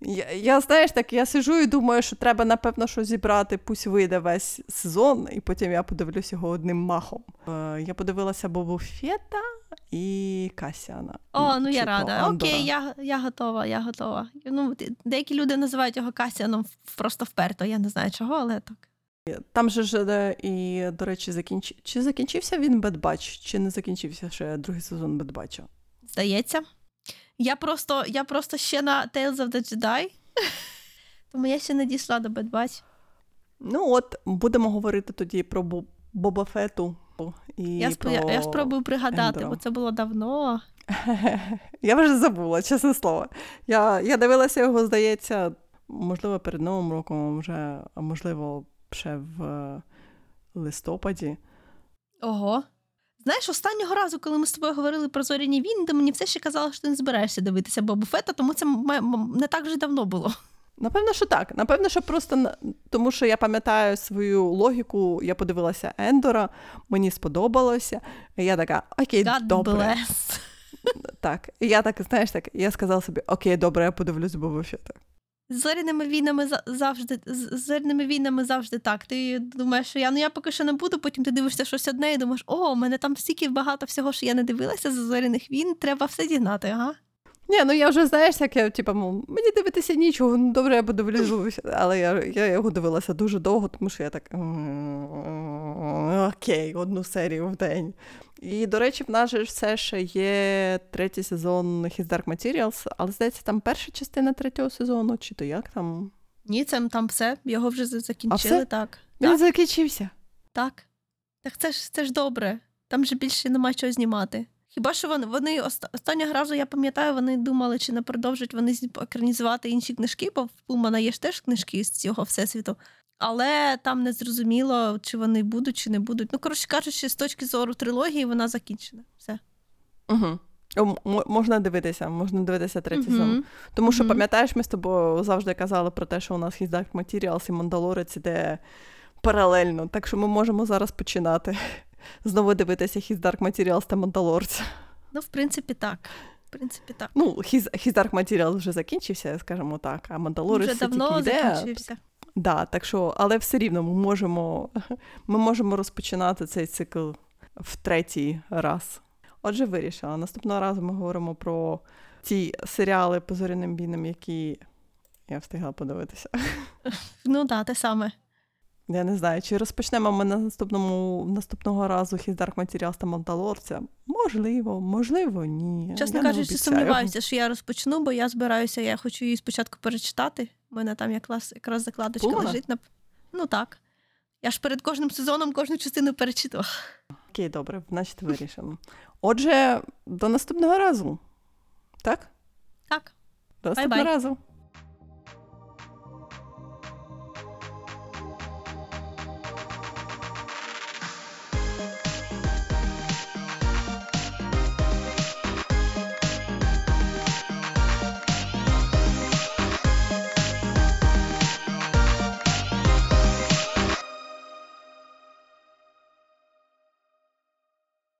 Я, я, знаєш, так, я сижу і думаю, що треба, напевно, що зібрати, пусть вийде весь сезон, і потім я подивлюсь його одним махом. Е, я подивилася Бобу Фета і Касіана. О, ну я рада. Андора. Окей, я, я готова, я готова. Ну, деякі люди називають його Касіаном просто вперто, я не знаю чого, але так. Там же ж, і, до речі, закінч... чи закінчився він Bad Batch, чи не закінчився ще другий сезон Bad Batch? Здається. Я просто, я просто ще на Tales of the Jedi, тому я ще не дійшла до Bad Batch. Ну от, будемо говорити тоді про Боб... Боба Фету і я про Ендора. Я спробую пригадати, Ендора. Бо це було давно. Я вже забула, чесне слово. Я, я дивилася його, здається, можливо, перед Новим роком, вже, а можливо, ще в листопаді. Ого. Знаєш, останнього разу, коли ми з тобою говорили про «Зоряні війни», ти мені все ще казала, що ти не збираєшся дивитися Бобу Фета, тому це не так вже давно було. Напевно, що так. Напевно, що просто... Тому що я пам'ятаю свою логіку, я подивилася Ендора, мені сподобалося, і я така, окей, God добре. Bless. Так, я так, знаєш, так, я сказала собі, окей, добре, я подивлюсь Бобу Фета. З «Зоряними війнами» завжди, з «Зоряними війнами» завжди так. Ти думаєш, що я, ну я поки що не буду, потім ти дивишся щось одне і думаєш, о, у мене там стільки багато всього, що я не дивилася за «Зоряних війн», треба все дігнати, ага. Ні, ну я вже, знаєш, як я, типу, мені дивитися нічого, ну добре, я буду влізуватися, але я, я його дивилася дуже довго, тому що я так, окей, одну серію в день. І, до речі, в нас же все ще є третій сезон His Dark Materials, але, здається, там перша частина третього сезону, чи то як там? Ні, це там все, його вже закінчили, так. Він так. Закінчився? Так. Так це ж, це ж добре, там же більше нема чого знімати. Хіба що вони, вони останнього разу, я пам'ятаю, вони думали, чи не продовжують вони екранізувати інші книжки, бо в Pullman є ж теж книжки з цього всесвіту. Але там не зрозуміло, чи вони будуть, чи не будуть. Ну, коротше кажучи, з точки зору трилогії вона закінчена. Все. Угу. М- можна дивитися, можна дивитися третій сезон. Mm-hmm. Тому що, mm-hmm. пам'ятаєш, ми з тобою завжди казали про те, що у нас His Dark Materials і Мандалорець іде паралельно. Так що ми можемо зараз починати знову дивитися His Dark Materials та Мандалорця. Ну, в принципі, так. В принципі, так. Ну, His, His Dark Materials вже закінчився, скажімо так, а Мандалорець вже давно йде. Закінчився. Да, так що, але все рівно ми можемо, ми можемо розпочинати цей цикл в третій раз. Отже, вирішила. Наступного разу ми говоримо про ті серіали по зоряним війнам, які я встигла подивитися. Ну так, да, те саме. Я не знаю, чи розпочнемо ми на наступному, наступного разу His Dark Materials та Мандалорця? Можливо, можливо, ні. Чесно кажучи, сумніваюся, що я розпочну, бо я збираюся, я хочу її спочатку перечитати. У мене там якраз, якраз закладочка Пулмана? Лежить. На... Ну так. Я ж перед кожним сезоном кожну частину перечитувала. Окей, добре, значить вирішимо. Отже, до наступного разу. Так? Так. До наступного Bye-bye. разу.